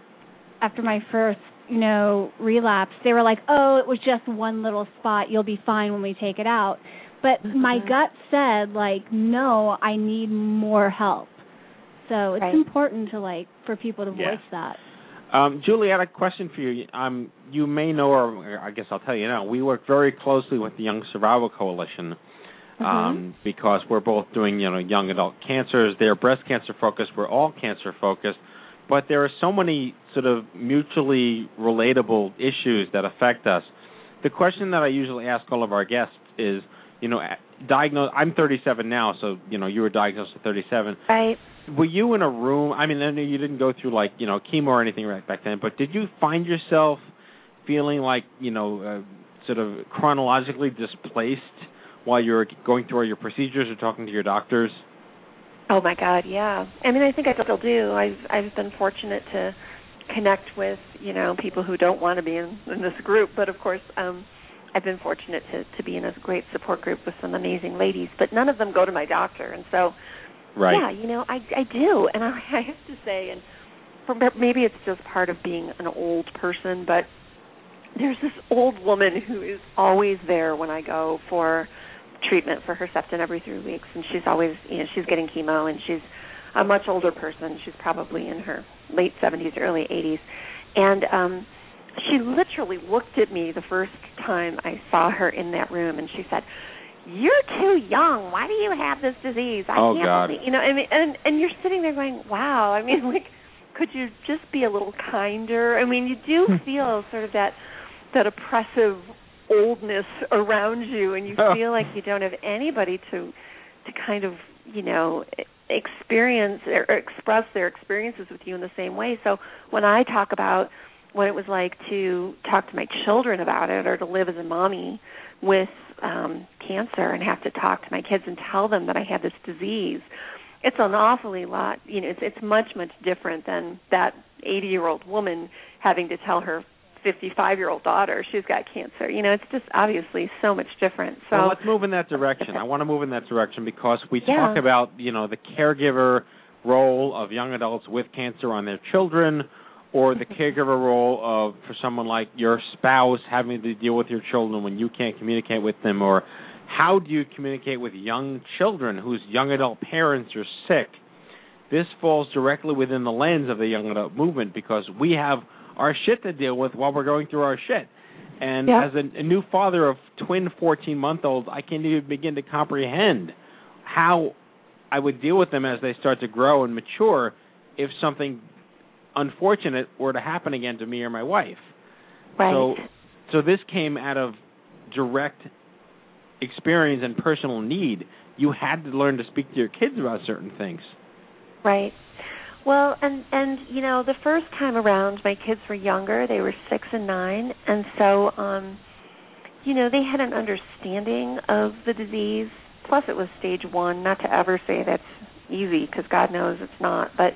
after my first, you know, relapse, they were like, oh, it was just one little spot. You'll be fine when we take it out. But mm-hmm. my gut said, like, no, I need more help. So it's right. important to, like, for people to yeah. voice that. Um, Julie, I had a question for you. Um, you may know, or I guess I'll tell you now, we work very closely with the Young Survival Coalition um, mm-hmm. because we're both doing, you know, young adult cancers. They're breast cancer focused. We're all cancer focused. But there are so many sort of mutually relatable issues that affect us. The question that I usually ask all of our guests is, you know, diagnosed. I'm thirty-seven now, so, you know, you were diagnosed at thirty-seven. Right. Were you in a room? I mean, I know you didn't go through, like, you know, chemo or anything right back then, but did you find yourself feeling like, you know, uh, sort of chronologically displaced while you were going through all your procedures or talking to your doctors? Oh, my God, yeah. I mean, I think I still do. I've I've been fortunate to connect with, you know, people who don't want to be in, in this group. But, of course, um, I've been fortunate to, to be in a great support group with some amazing ladies. But none of them go to my doctor. And so, right. yeah, you know, I, I do. And I, I have to say, and for, maybe it's just part of being an old person, but there's this old woman who is always there when I go for treatment for her septin every three weeks, and she's always, you know, she's getting chemo, and she's a much older person. She's probably in her late seventies, early eighties, and um, she literally looked at me the first time I saw her in that room, and she said, "You're too young. Why do you have this disease? I oh, can't God. Believe, you know." I mean, and and you're sitting there going, "Wow." I mean, like, could you just be a little kinder? I mean, you do feel sort of that that oppressive oldness around you, and you oh. feel like you don't have anybody to to kind of, you know, experience or express their experiences with you in the same way. So when I talk about what it was like to talk to my children about it, or to live as a mommy with um, cancer and have to talk to my kids and tell them that I had this disease, it's an awfully lot, you know, it's, it's much, much different than that eighty-year-old woman having to tell her fifty-five-year-old daughter she's got cancer. You know, it's just obviously so much different. So well, let's move in that direction. I want to move in that direction because we yeah. talk about, you know, the caregiver role of young adults with cancer on their children, or the caregiver role of, for someone like your spouse, having to deal with your children when you can't communicate with them, or how do you communicate with young children whose young adult parents are sick. This falls directly within the lens of the young adult movement because we have our shit to deal with while we're going through our shit. And yeah. as a, a new father of twin fourteen-month-olds, I can't even begin to comprehend how I would deal with them as they start to grow and mature if something unfortunate were to happen again to me or my wife. Right. So, so this came out of direct experience and personal need. You had to learn to speak to your kids about certain things. Right. Well, and, and, you know, the first time around, my kids were younger. They were six and nine. And so, um, you know, they had an understanding of the disease. Plus, it was stage one. Not to ever say that's easy, because God knows it's not. But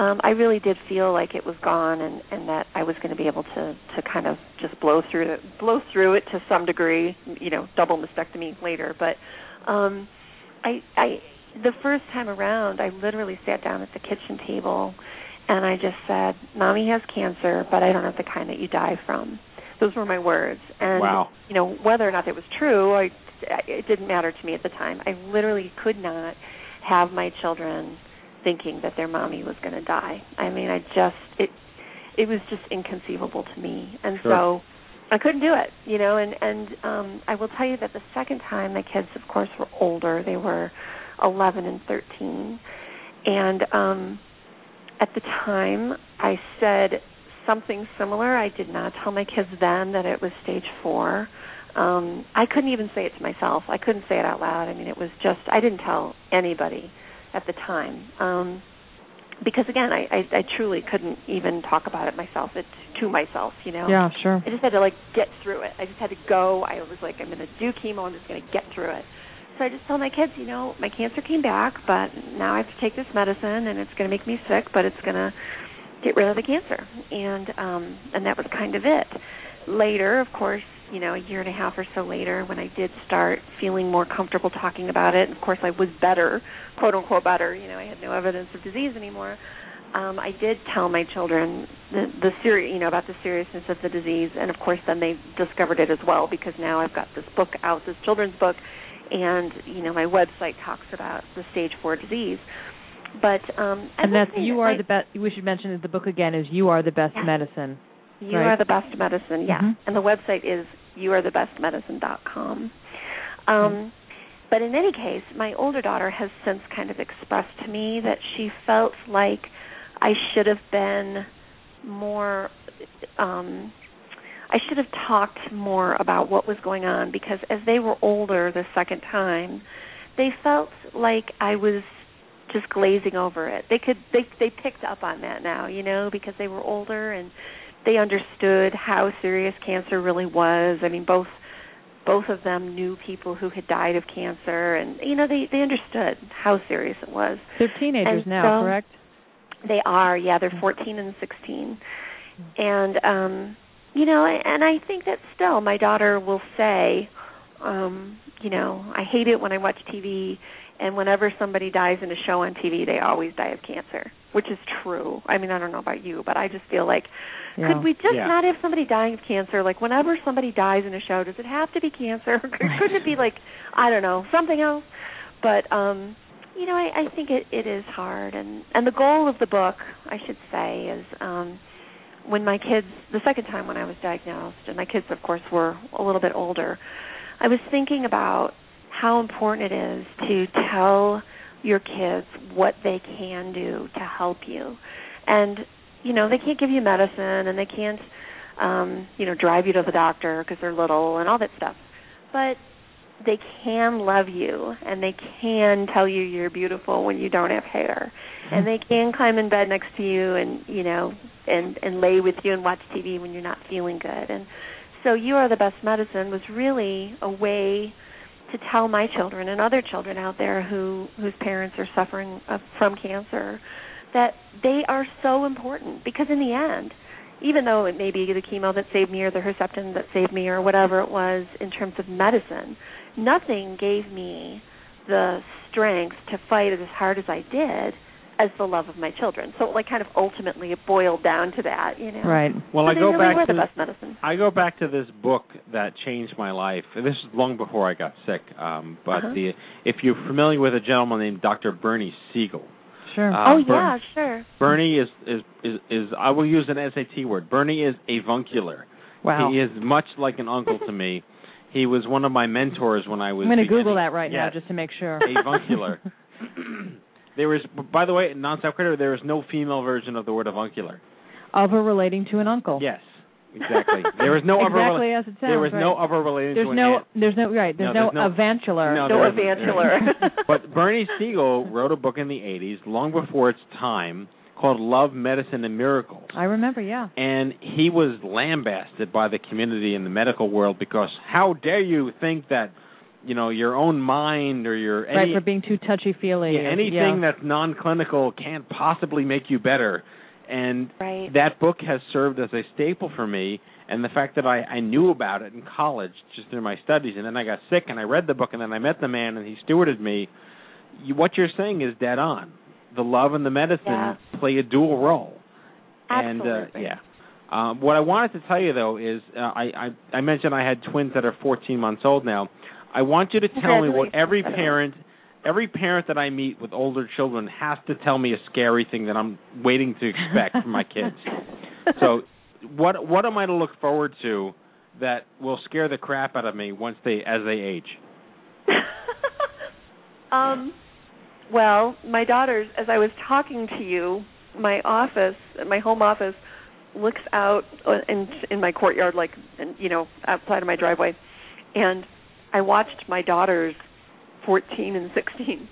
um, I really did feel like it was gone, and, and that I was going to be able to, to kind of just blow through it, blow through it to some degree. You know, double mastectomy later. But um, I, I, the first time around, I literally sat down at the kitchen table, and I just said, "Mommy has cancer, but I don't have the kind that you die from." Those were my words. And, wow. you know, whether or not that was true, I, it didn't matter to me at the time. I literally could not have my children thinking that their mommy was going to die. I mean, I just, it it was just inconceivable to me. And sure. so I couldn't do it, you know. And, and um, I will tell you that the second time, my kids, of course, were older. They were eleven and thirteen. And um, at the time, I said something similar. I did not tell my kids then that it was stage four. Um, I couldn't even say it to myself. I couldn't say it out loud. I mean, it was just, I didn't tell anybody at the time. Um, because, again, I, I, I truly couldn't even talk about it myself, it, to myself, you know. Yeah, sure. I just had to, like, get through it. I just had to go. I was like, I'm going to do chemo. I'm just going to get through it. So I just told my kids, you know, my cancer came back, but now I have to take this medicine, and it's going to make me sick, but it's going to get rid of the cancer, and um, and that was kind of it. Later, of course, you know, a year and a half or so later, when I did start feeling more comfortable talking about it, and of course I was better, quote unquote better, you know, I had no evidence of disease anymore, um, I did tell my children the, the ser- you know, about the seriousness of the disease, and of course then they discovered it as well, because now I've got this book out, this children's book, and, you know, my website talks about the stage four disease. But um, and that's you are I, the best. We should mention that the book again is You Are the Best yeah. Medicine. You right? are the best medicine. Yeah, mm-hmm. And the website is you are the best medicine dot com. Um, mm-hmm. But in any case, my older daughter has since kind of expressed to me that she felt like I should have been more. Um, I should have talked more about what was going on, because as they were older the second time, they felt like I was just glazing over it. They could they they picked up on that now, you know, because they were older and they understood how serious cancer really was. I mean, both both of them knew people who had died of cancer, and you know, they, they understood how serious it was. They're teenagers and now, so, correct? They are, yeah, they're fourteen and sixteen. And um, you know, and I think that still my daughter will say, um, you know, I hate it when I watch T V. And whenever somebody dies in a show on T V, they always die of cancer, which is true. I mean, I don't know about you, but I just feel like, yeah. could we just yeah. not have somebody dying of cancer? Like, whenever somebody dies in a show, does it have to be cancer? Couldn't it be, like, I don't know, something else? But, um, you know, I, I think it, it is hard. And, and the goal of the book, I should say, is um, when my kids, the second time when I was diagnosed, and my kids, of course, were a little bit older, I was thinking about how important it is to tell your kids what they can do to help you. And, you know, they can't give you medicine, and they can't, um, you know, drive you to the doctor because they're little and all that stuff. But they can love you, and they can tell you you're beautiful when you don't have hair. And they can climb in bed next to you and, you know, and, and lay with you and watch T V when you're not feeling good. And so You Are the Best Medicine was really a way to tell my children and other children out there who whose parents are suffering from cancer that they are so important, because in the end, even though it may be the chemo that saved me or the Herceptin that saved me or whatever it was in terms of medicine, nothing gave me the strength to fight as hard as I did as the love of my children. So, like, kind of ultimately it boiled down to that, you know. Right. Well, I go back to the best medicine. I go back to this book that changed my life. This is long before I got sick. Um, but uh-huh. the if you're familiar with a gentleman named Doctor Bernie Siegel. Sure. Uh, oh, Ber- yeah, sure. Bernie is, is, is, is, I will use an S A T word. Bernie is avuncular. Wow. He is much like an uncle to me. He was one of my mentors when I was I'm going to Google that right yes, now just to make sure. Avuncular. There was, by the way, non sequitur. There is no female version of the word avuncular. Other relating to an uncle. Yes, exactly. There is no exactly other. Exactly as it sounds. There was right. no other relating there's to no, an aunt. There's no right. There's no avancular. No, no avancular. No, no but Bernie Siegel wrote a book in the eighties, long before its time, called Love, Medicine, and Miracles. I remember, yeah. And he was lambasted by the community and the medical world because how dare you think that, you know, your own mind or your... Right, any, for being too touchy-feely. Yeah, anything yeah. that's non-clinical can't possibly make you better. And right. that book has served as a staple for me, and the fact that I, I knew about it in college just through my studies, and then I got sick and I read the book and then I met the man and he stewarded me, you, what you're saying is dead on. The love and the medicine yeah. play a dual role. Absolutely. And, uh, yeah. Um, what I wanted to tell you, though, is uh, I, I, I mentioned I had twins that are fourteen months old now. I want you to tell me what every parent, every parent that I meet with older children has to tell me a scary thing that I'm waiting to expect from my kids. So what what am I to look forward to that will scare the crap out of me once they as they age? um. Well, my daughters, as I was talking to you, my office, my home office, looks out in, in my courtyard, like, you know, outside of my driveway, and I watched my daughters, fourteen and sixteen,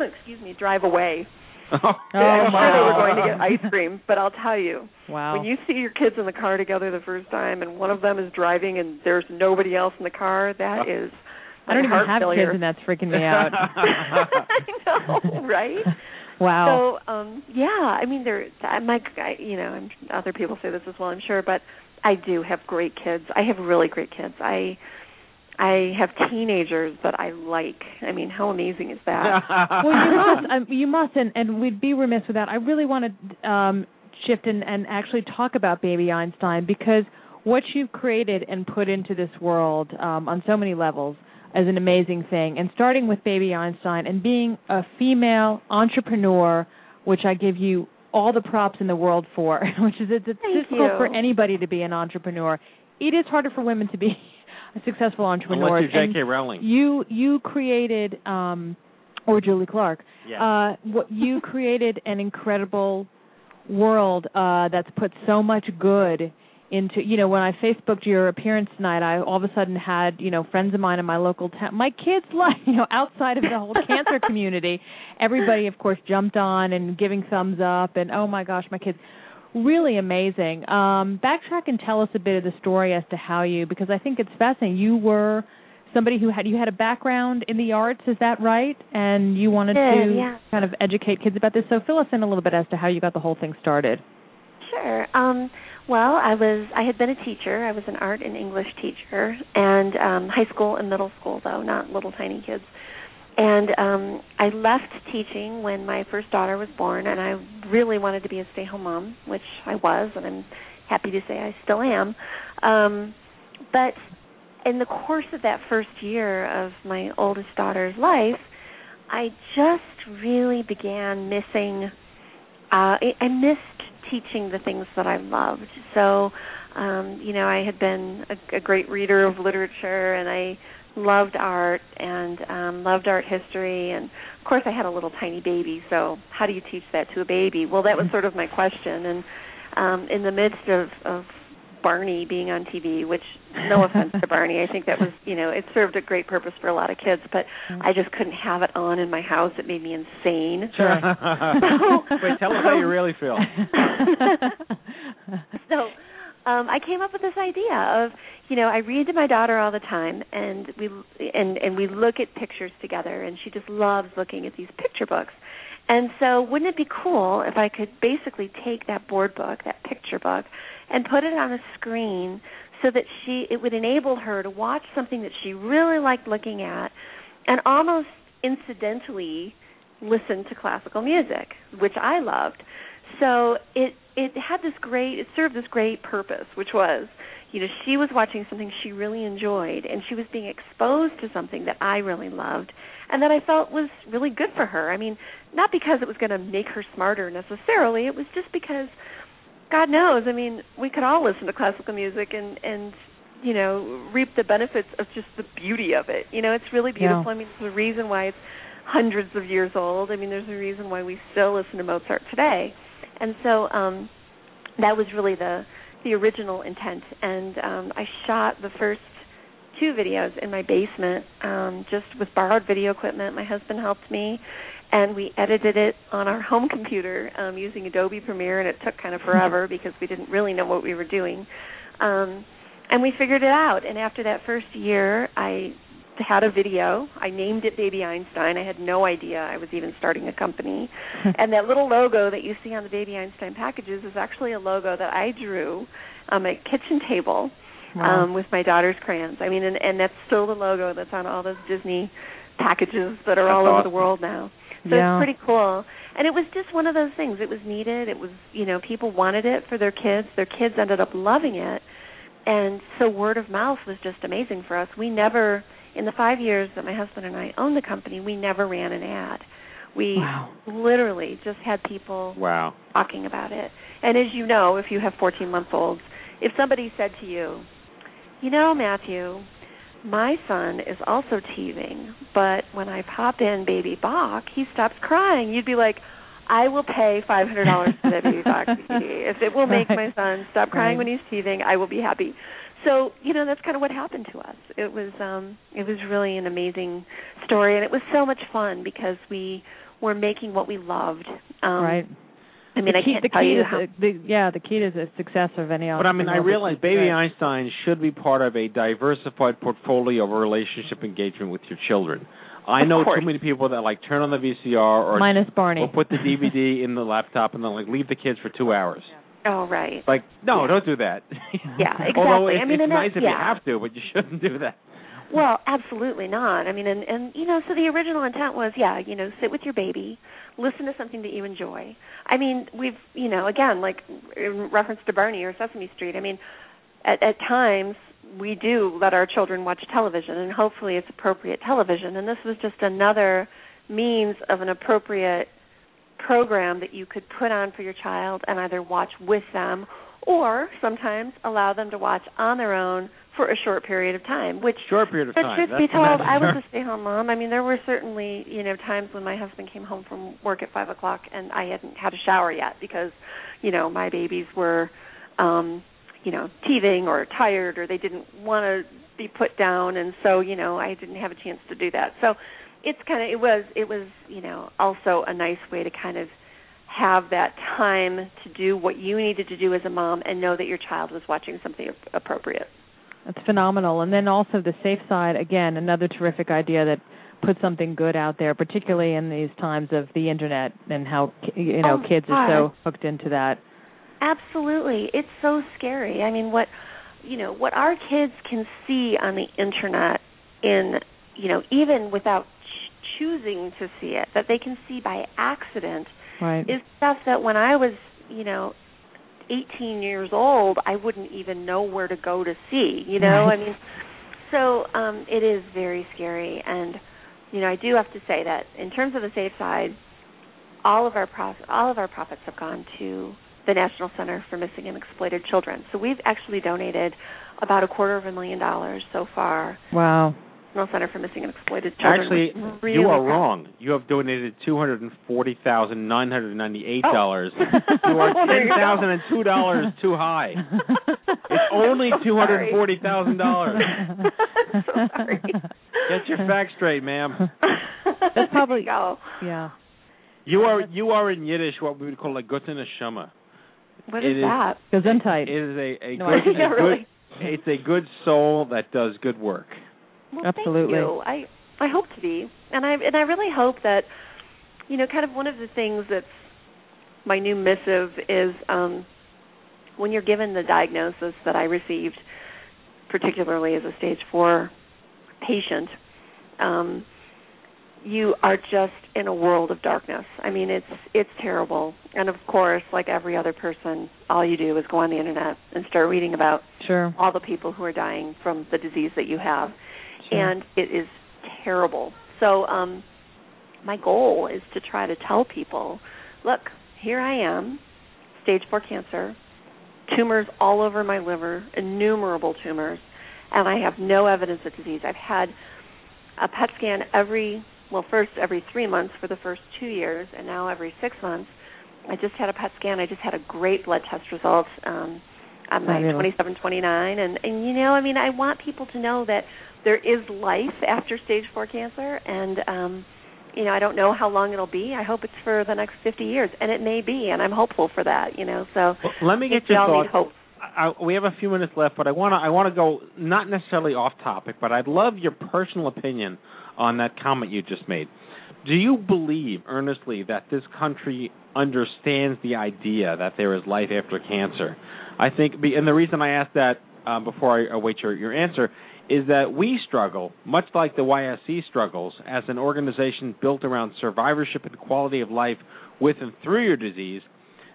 excuse me, drive away. Oh, I'm sure wow. they were going to get ice cream, but I'll tell you, wow. when you see your kids in the car together the first time and one of them is driving and there's nobody else in the car, that is... I don't even have failure. kids, and that's freaking me out. I know, right? Wow. So, um, yeah, I mean, there. My, I, you know, I'm, other people say this as well, I'm sure, but I do have great kids. I have really great kids. I, I have teenagers that I like. I mean, how amazing is that? Well, you must. Um, you must, and, and we'd be remiss without. I really want to um, shift and, and actually talk about Baby Einstein, because what you've created and put into this world um, on so many levels as an amazing thing, and starting with Baby Einstein and being a female entrepreneur, which I give you all the props in the world for, which is it's Thank difficult you. for anybody to be an entrepreneur. It is harder for women to be successful entrepreneurs. Unless you're J K Rowling. You you created, um, or Julie Clark, yeah. uh, what you created an incredible world uh, that's put so much good into, you know, when I Facebooked your appearance tonight, I all of a sudden had, you know, friends of mine in my local town, my kids, like, you know, outside of the whole cancer community, everybody, of course, jumped on and giving thumbs up, and oh my gosh, my kids, really amazing. Um, backtrack and tell us a bit of the story as to how you, because I think it's fascinating. You were somebody who had you had a background in the arts, is that right? And you wanted yeah, to yeah. kind of educate kids about this. So fill us in a little bit as to how you got the whole thing started. Sure. Um, Well, I was I had been a teacher. I was an art and English teacher, and um, high school and middle school, though, not little tiny kids. And um, I left teaching when my first daughter was born, and I really wanted to be a stay-home mom, which I was, and I'm happy to say I still am. Um, but in the course of that first year of my oldest daughter's life, I just really began missing uh, – I missed teaching the things that I loved. So, um, you know, I had been a, a great reader of literature, and I loved art and um, loved art history. And, of course, I had a little tiny baby, so how do you teach that to a baby? Well, that was sort of my question. And um, in the midst of, of Barney being on T V, which, no offense to Barney, I think that was, you know, it served a great purpose for a lot of kids, but I just couldn't have it on in my house. It made me insane. Sure. So, wait, tell us um, how you really feel. So um, I came up with this idea of, you know, I read to my daughter all the time, and we and, and we look at pictures together, and she just loves looking at these picture books. And so wouldn't it be cool if I could basically take that board book, that picture book, and put it on a screen so that she it would enable her to watch something that she really liked looking at and almost incidentally listen to classical music, which I loved. So it it had this great, it served this great purpose, which was, you know, she was watching something she really enjoyed, and she was being exposed to something that I really loved and that I felt was really good for her. I mean, not because it was going to make her smarter necessarily. It was just because, God knows, I mean, we could all listen to classical music and, and you know, reap the benefits of just the beauty of it. You know, it's really beautiful. Yeah. I mean, there's a reason why it's hundreds of years old. I mean, there's a reason why we still listen to Mozart today. And so um, that was really the... the original intent, and um, I shot the first two videos in my basement, um, just with borrowed video equipment. My husband helped me, and we edited it on our home computer um, using Adobe Premiere, and it took kind of forever because we didn't really know what we were doing. Um, and we figured it out, and after that first year, I had a video. I named it Baby Einstein. I had no idea I was even starting a company. And that little logo that you see on the Baby Einstein packages is actually a logo that I drew on my kitchen table. Wow. Um, with my daughter's crayons. I mean, and, and that's still the logo that's on all those Disney packages that are that's all awesome. Over the world now. So yeah. It's pretty cool. And it was just one of those things. It was needed. It was, you know, people wanted it for their kids. Their kids ended up loving it. And so word of mouth was just amazing for us. We never, in the five years that my husband and I owned the company, we never ran an ad. We wow. literally just had people wow. talking about it. And as you know, if you have fourteen-month-olds, if somebody said to you, you know, Matthew, my son is also teething, but when I pop in Baby Bach, he stops crying. You'd be like, I will pay five hundred dollars for that Baby Bach C D. If it will make right. my son stop crying right. when he's teething, I will be happy. So, you know, that's kind of what happened to us. It was um, it was really an amazing story, and it was so much fun because we were making what we loved. Um, right. I mean, the key, I can't the tell you how. A, the, yeah, the key to the success of any office. But, I mean, I realize Baby right. Einstein should be part of a diversified portfolio of relationship engagement with your children. I of know course. Too many people that, like, turn on the V C R or Minus Barney. Or put the D V D in the laptop and then, like, leave the kids for two hours. Yeah. Oh, right. Like, no, yeah. don't do that. Yeah, exactly. Although it, I mean, it's nice that, if yeah. you have to, but you shouldn't do that. Well, absolutely not. I mean, and, and, you know, so the original intent was, yeah, you know, sit with your baby, listen to something that you enjoy. I mean, we've, you know, again, like in reference to Barney or Sesame Street, I mean, at, at times we do let our children watch television, and hopefully it's appropriate television. And this was just another means of an appropriate program that you could put on for your child and either watch with them or sometimes allow them to watch on their own for a short period of time, which, short period of time. Truth That's be told, I was a stay-home mom. I mean, there were certainly, you know, times when my husband came home from work at five o'clock and I hadn't had a shower yet because, you know, my babies were, um, you know, teething or tired or they didn't want to be put down. And so, you know, I didn't have a chance to do that. So it's kind of, it was, it was, you know, also a nice way to kind of have that time to do what you needed to do as a mom and know that your child was watching something appropriate. That's phenomenal. And then also the Safe Side, again, another terrific idea that puts something good out there, particularly in these times of the Internet and how, you know, oh, kids God. Are so hooked into that. Absolutely. It's so scary. I mean, what, you know, what our kids can see on the Internet in, you know, even without ch- choosing to see it, that they can see by accident right. is stuff that when I was, you know, eighteen years old, I wouldn't even know where to go to see, you know? Right. I mean, so um, it is very scary. And, you know, I do have to say that in terms of the Safe Side, all of our prof- all of our profits have gone to the National Center for Missing and Exploited Children. So we've actually donated about a quarter of a million dollars so far. Wow. National Center for Missing and Exploited Children. Actually, really you are proud. Wrong. You have donated two hundred forty thousand nine hundred ninety-eight dollars. Oh. You are ten thousand two dollars too high. It's only so two hundred forty thousand dollars. I'm so sorry. Get your facts straight, ma'am. That's probably... Go. Yeah. You are you are in Yiddish what we would call a gutene Neshama. What is, is that? Gesundheit. It is a, a, no, good, a good... Really. It's a good soul that does good work. Well, absolutely. Thank you. I, I hope to be. And I and I really hope that, you know, kind of one of the things that's my new missive is um, when you're given the diagnosis that I received, particularly as a stage four patient, um, you are just in a world of darkness. I mean, it's it's terrible. And, of course, like every other person, all you do is go on the Internet and start reading about sure. all the people who are dying from the disease that you have. And it is terrible. So um, my goal is to try to tell people, look, here I am, stage four cancer, tumors all over my liver, innumerable tumors, and I have no evidence of disease. I've had a P E T scan every, well, first every three months for the first two years, and now every six months. I just had a P E T scan. I just had a great blood test result. Um, I'm like really. twenty-seven, twenty-nine, and, and, you know, I mean, I want people to know that there is life after stage four cancer, and, um, you know, I don't know how long it'll be. I hope it's for the next fifty years, and it may be, and I'm hopeful for that, you know, so well, let me get your thoughts. Hope. I, we have a few minutes left, but I want to I want to go not necessarily off topic, but I'd love your personal opinion on that comment you just made. Do you believe earnestly that this country understands the idea that there is life after cancer? I think, and the reason I ask that um, before I await your, your answer is that we struggle, much like the Y S C struggles, as an organization built around survivorship and quality of life with and through your disease,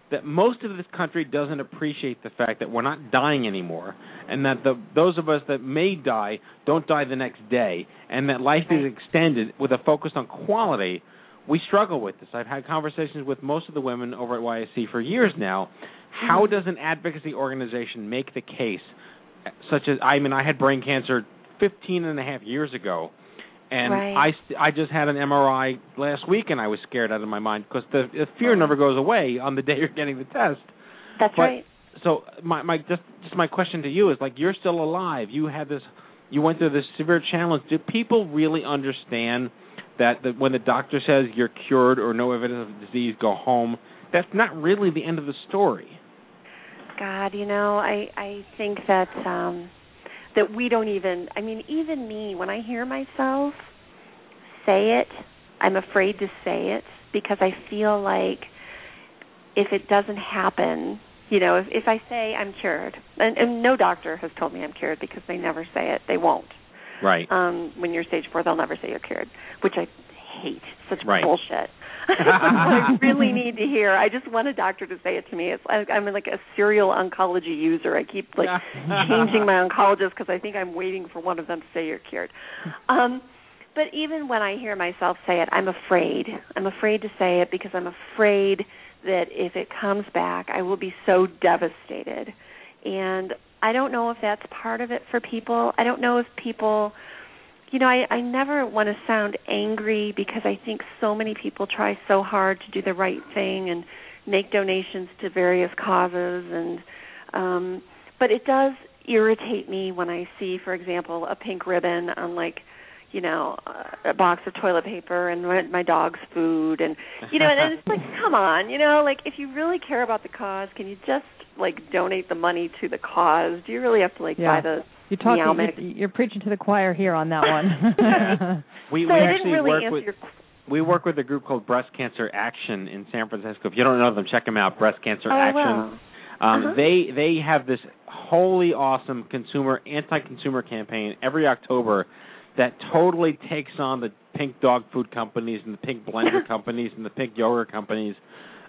that most of this country doesn't appreciate the fact that we're not dying anymore, and that the, those of us that may die don't die the next day, and that life is extended with a focus on quality. We struggle with this. I've had conversations with most of the women over at Y S C for years now. How does an advocacy organization make the case, such as, I mean, I had brain cancer fifteen and a half years ago, and right. I, I just had an M R I last week, and I was scared out of my mind because the, the fear never goes away on the day you're getting the test. That's but, right. So my, my just, just my question to you is, like, you're still alive. You had this, you went through this severe challenge. Do people really understand that the, when the doctor says you're cured or no evidence of disease, go home, that's not really the end of the story? God, you know, I, I think that... Um that we don't even, I mean, even me, when I hear myself say it, I'm afraid to say it because I feel like if it doesn't happen, you know, if, if I say I'm cured, and, and no doctor has told me I'm cured because they never say it. They won't. Right. Um, when you're stage four, they'll never say you're cured, which I hate. Such right. bullshit. I really need to hear. I just want a doctor to say it to me. It's, I, I'm like a serial oncology user. I keep like changing my oncologist because I think I'm waiting for one of them to say you're cured. Um, but even when I hear myself say it, I'm afraid. I'm afraid to say it because I'm afraid that if it comes back, I will be so devastated. And I don't know if that's part of it for people. I don't know if people... You know, I, I never want to sound angry because I think so many people try so hard to do the right thing and make donations to various causes. And um, but it does irritate me when I see, for example, a pink ribbon on, like, you know, a box of toilet paper and my dog's food. And, you know, and it's like, come on, you know, like, if you really care about the cause, can you just, like, donate the money to the cause? Do you really have to, like, yeah. buy the... You're, talking, you're preaching to the choir here on that one. we so we actually really work with your... we work with a group called Breast Cancer Action in San Francisco. If you don't know them, check them out. Breast Cancer oh, Action. Wow. Um, uh-huh. They they have this wholly awesome consumer anti-consumer campaign every October that totally takes on the pink dog food companies and the pink blender companies and the pink yogurt companies.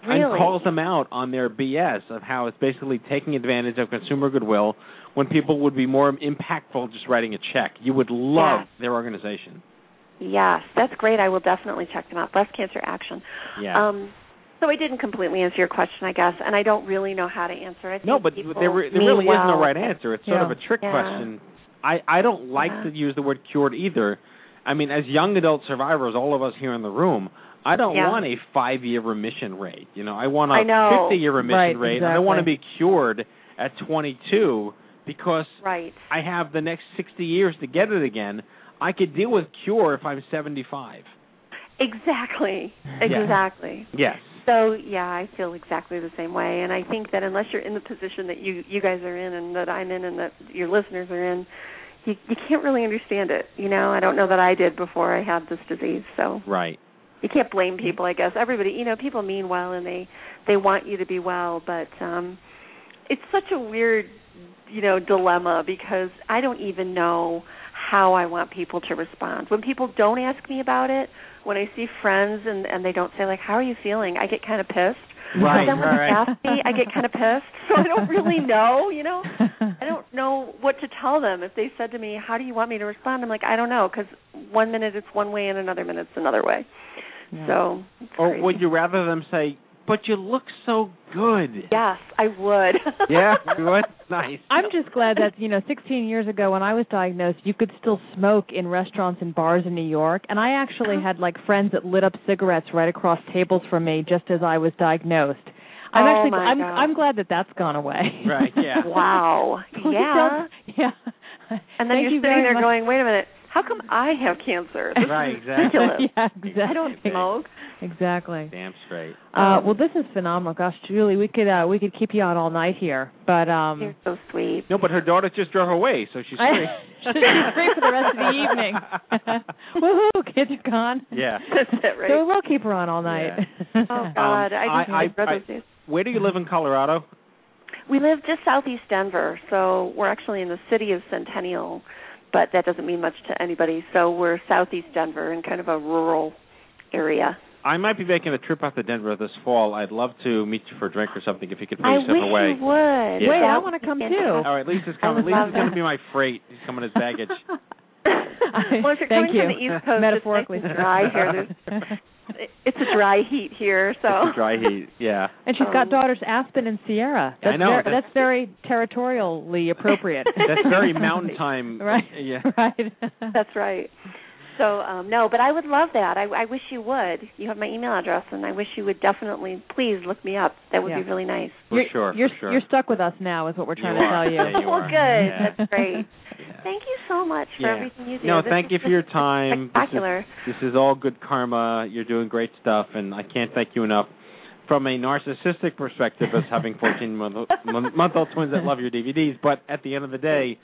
Really? And calls them out on their B S of how it's basically taking advantage of consumer goodwill when people would be more impactful just writing a check. You would love yes. their organization. Yes, that's great. I will definitely check them out. Breast Cancer Action. Yeah. Um, so I didn't completely answer your question, I guess, and I don't really know how to answer it. No, but there, there really well. is no right answer. It's sort yeah. of a trick yeah. question. I, I don't like yeah. to use the word cured either. I mean, as young adult survivors, all of us here in the room, I don't yeah. want a five-year remission rate. You know, I want a fifty-year remission right, rate. Exactly. I don't want to be cured at twenty-two because right. I have the next sixty years to get it again. I could deal with cure if I'm seventy-five. Exactly. Exactly. Yes. So, yeah, I feel exactly the same way. And I think that unless you're in the position that you, you guys are in and that I'm in and that your listeners are in, you, you can't really understand it. You know, I don't know that I did before I had this disease. So right. You can't blame people, I guess. Everybody, you know, people mean well, and they, they want you to be well. But um, it's such a weird, you know, dilemma because I don't even know how I want people to respond. When people don't ask me about it, when I see friends and, and they don't say, like, how are you feeling, I get kind of pissed. Right, so then when right. they ask me, I get kind of pissed. So I don't really know, you know. I don't know what to tell them. If they said to me, how do you want me to respond? I'm like, I don't know, because one minute it's one way and another minute it's another way. Yeah. So, or would you rather them say, but you look so good? Yes, I would. Yeah, you would? Nice. I'm just glad that, you know, sixteen years ago when I was diagnosed, you could still smoke in restaurants and bars in New York. And I actually had, like, friends that lit up cigarettes right across tables from me just as I was diagnosed. I'm oh actually I'm God. I'm glad that that's gone away. Right. Yeah. Wow. Yeah. Yeah. And then Thank you're you sitting there much. going, wait a minute, how come I have cancer? This right. Is exactly. Ridiculous. Yeah, exactly. I don't smoke. Exactly. Damn straight. Uh, well, this is phenomenal. Gosh, Julie, we could uh, we could keep you on all night here, but um, you're so sweet. No, but her daughter just drove away, so she's free. She's free for the rest of the evening. Woohoo! Kids are gone. Yeah, that's it. Right. So we'll keep her on all night. Yeah. Oh God, um, I just I, I, I, I, where do you live in Colorado? We live just southeast Denver, so we're actually in the city of Centennial, but that doesn't mean much to anybody. So we're southeast Denver in kind of a rural area. I might be making a trip out to Denver this fall. I'd love to meet you for a drink or something if you could please I send away. I wish you would. Yeah. Wait, I want to come too. All right, Lisa's coming. Lisa's going to be my freight. He's coming as baggage. Well, if you're Thank coming you. from the East Coast, metaphorically, it's nice dry here. There's, it's a dry heat here. So. It's a dry heat, yeah. And she's um, got daughters Aspen and Sierra. That's I know. Very, that's, that's very territorially appropriate. That's very mountain time. Right, yeah. Right. That's right. So, um, no, but I would love that. I, I wish you would. You have my email address, and I wish you would definitely please look me up. That would yeah. be really nice. For you're, sure, you're, for sure. You're stuck with us now is what we're trying you to are. tell you. Yeah, you well, are. good. Yeah. That's great. Yeah. Thank you so much for yeah. everything you do. No, this thank you for your time. Spectacular. This is, this is all good karma. You're doing great stuff, and I can't thank you enough. From a narcissistic perspective, as having fourteen-month-old twins that love your D V Ds, but at the end of the day,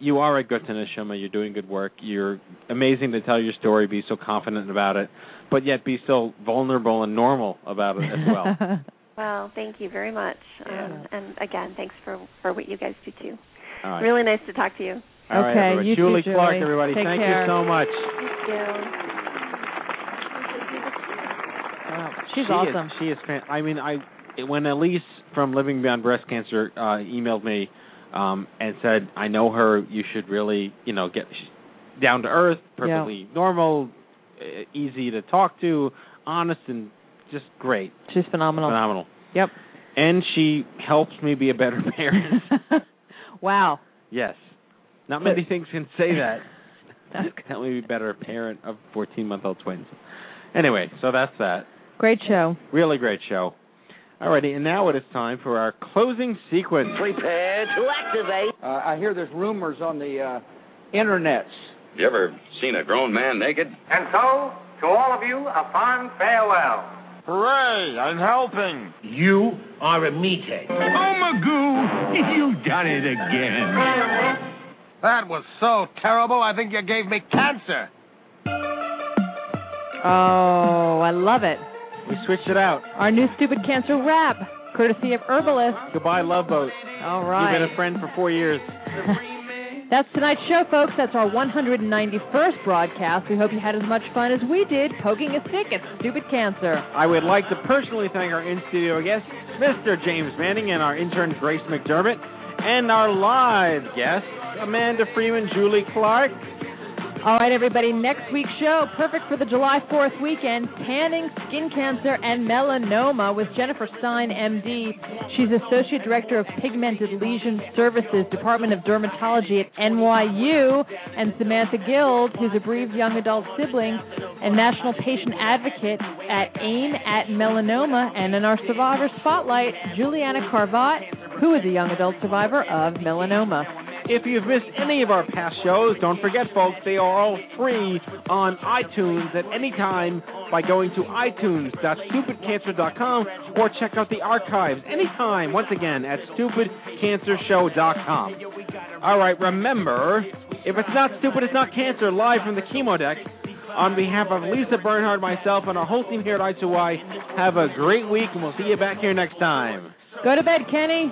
you are a good Neshama. You're doing good work. You're amazing to tell your story, be so confident about it, but yet be so vulnerable and normal about it as well. Well, thank you very much. Yeah. Um, and, again, thanks for, for what you guys do, too. All right. Really nice to talk to you. All right, okay, everybody. You Julie too, Clark, Julie. everybody. Take thank care. you so much. Thank you. Wow. She's she awesome. Is, she is fan- I mean, I when Elise from Living Beyond Breast Cancer uh, emailed me, Um, and said, I know her, you should really, you know, get down to earth, perfectly yeah. normal, easy to talk to, honest, and just great. She's phenomenal. Phenomenal. Yep. And she helps me be a better parent. Wow. Yes. Not many things can say that. That's help me be a better parent of fourteen-month-old twins. Anyway, so that's that. Great show. Really great show. Alrighty, and now it is time for our closing sequence. Prepare to activate. Uh, I hear there's rumors on the uh, internets. You ever seen a grown man naked? And so, to all of you, a fond farewell. Hooray, I'm helping. You are a meathead. Oh, Magoo, you've done it again. That was so terrible, I think you gave me cancer. Oh, I love it. We switched it out. Our new Stupid Cancer Wrap, courtesy of Herbalist. Goodbye, Love Boat. All right. You've been a friend for four years. That's tonight's show, folks. That's our one hundred ninety-first broadcast. We hope you had as much fun as we did poking a stick at stupid cancer. I would like to personally thank our in-studio guest, Mister James Manning, and our intern, Grace McDermott, and our live guests, Amanda Freeman, Julie Clark. All right, everybody, next week's show, perfect for the July fourth weekend, tanning, skin cancer, and melanoma with Jennifer Stein, M D. She's Associate Director of Pigmented Lesion Services, Department of Dermatology at N Y U, and Samantha Guild, who's a bereaved young adult sibling, and National Patient Advocate at AIM at Melanoma, and in our Survivor Spotlight, Juliana Carvat, who is a young adult survivor of melanoma. If you've missed any of our past shows, don't forget, folks, they are all free on iTunes at any time by going to i tunes dot stupid cancer dot com or check out the archives anytime, once again, at stupid cancer show dot com. All right, remember, if it's not stupid, it's not cancer, live from the chemo deck. On behalf of Lisa Bernhard, myself, and our whole team here at I two I, have a great week, and we'll see you back here next time. Go to bed, Kenny.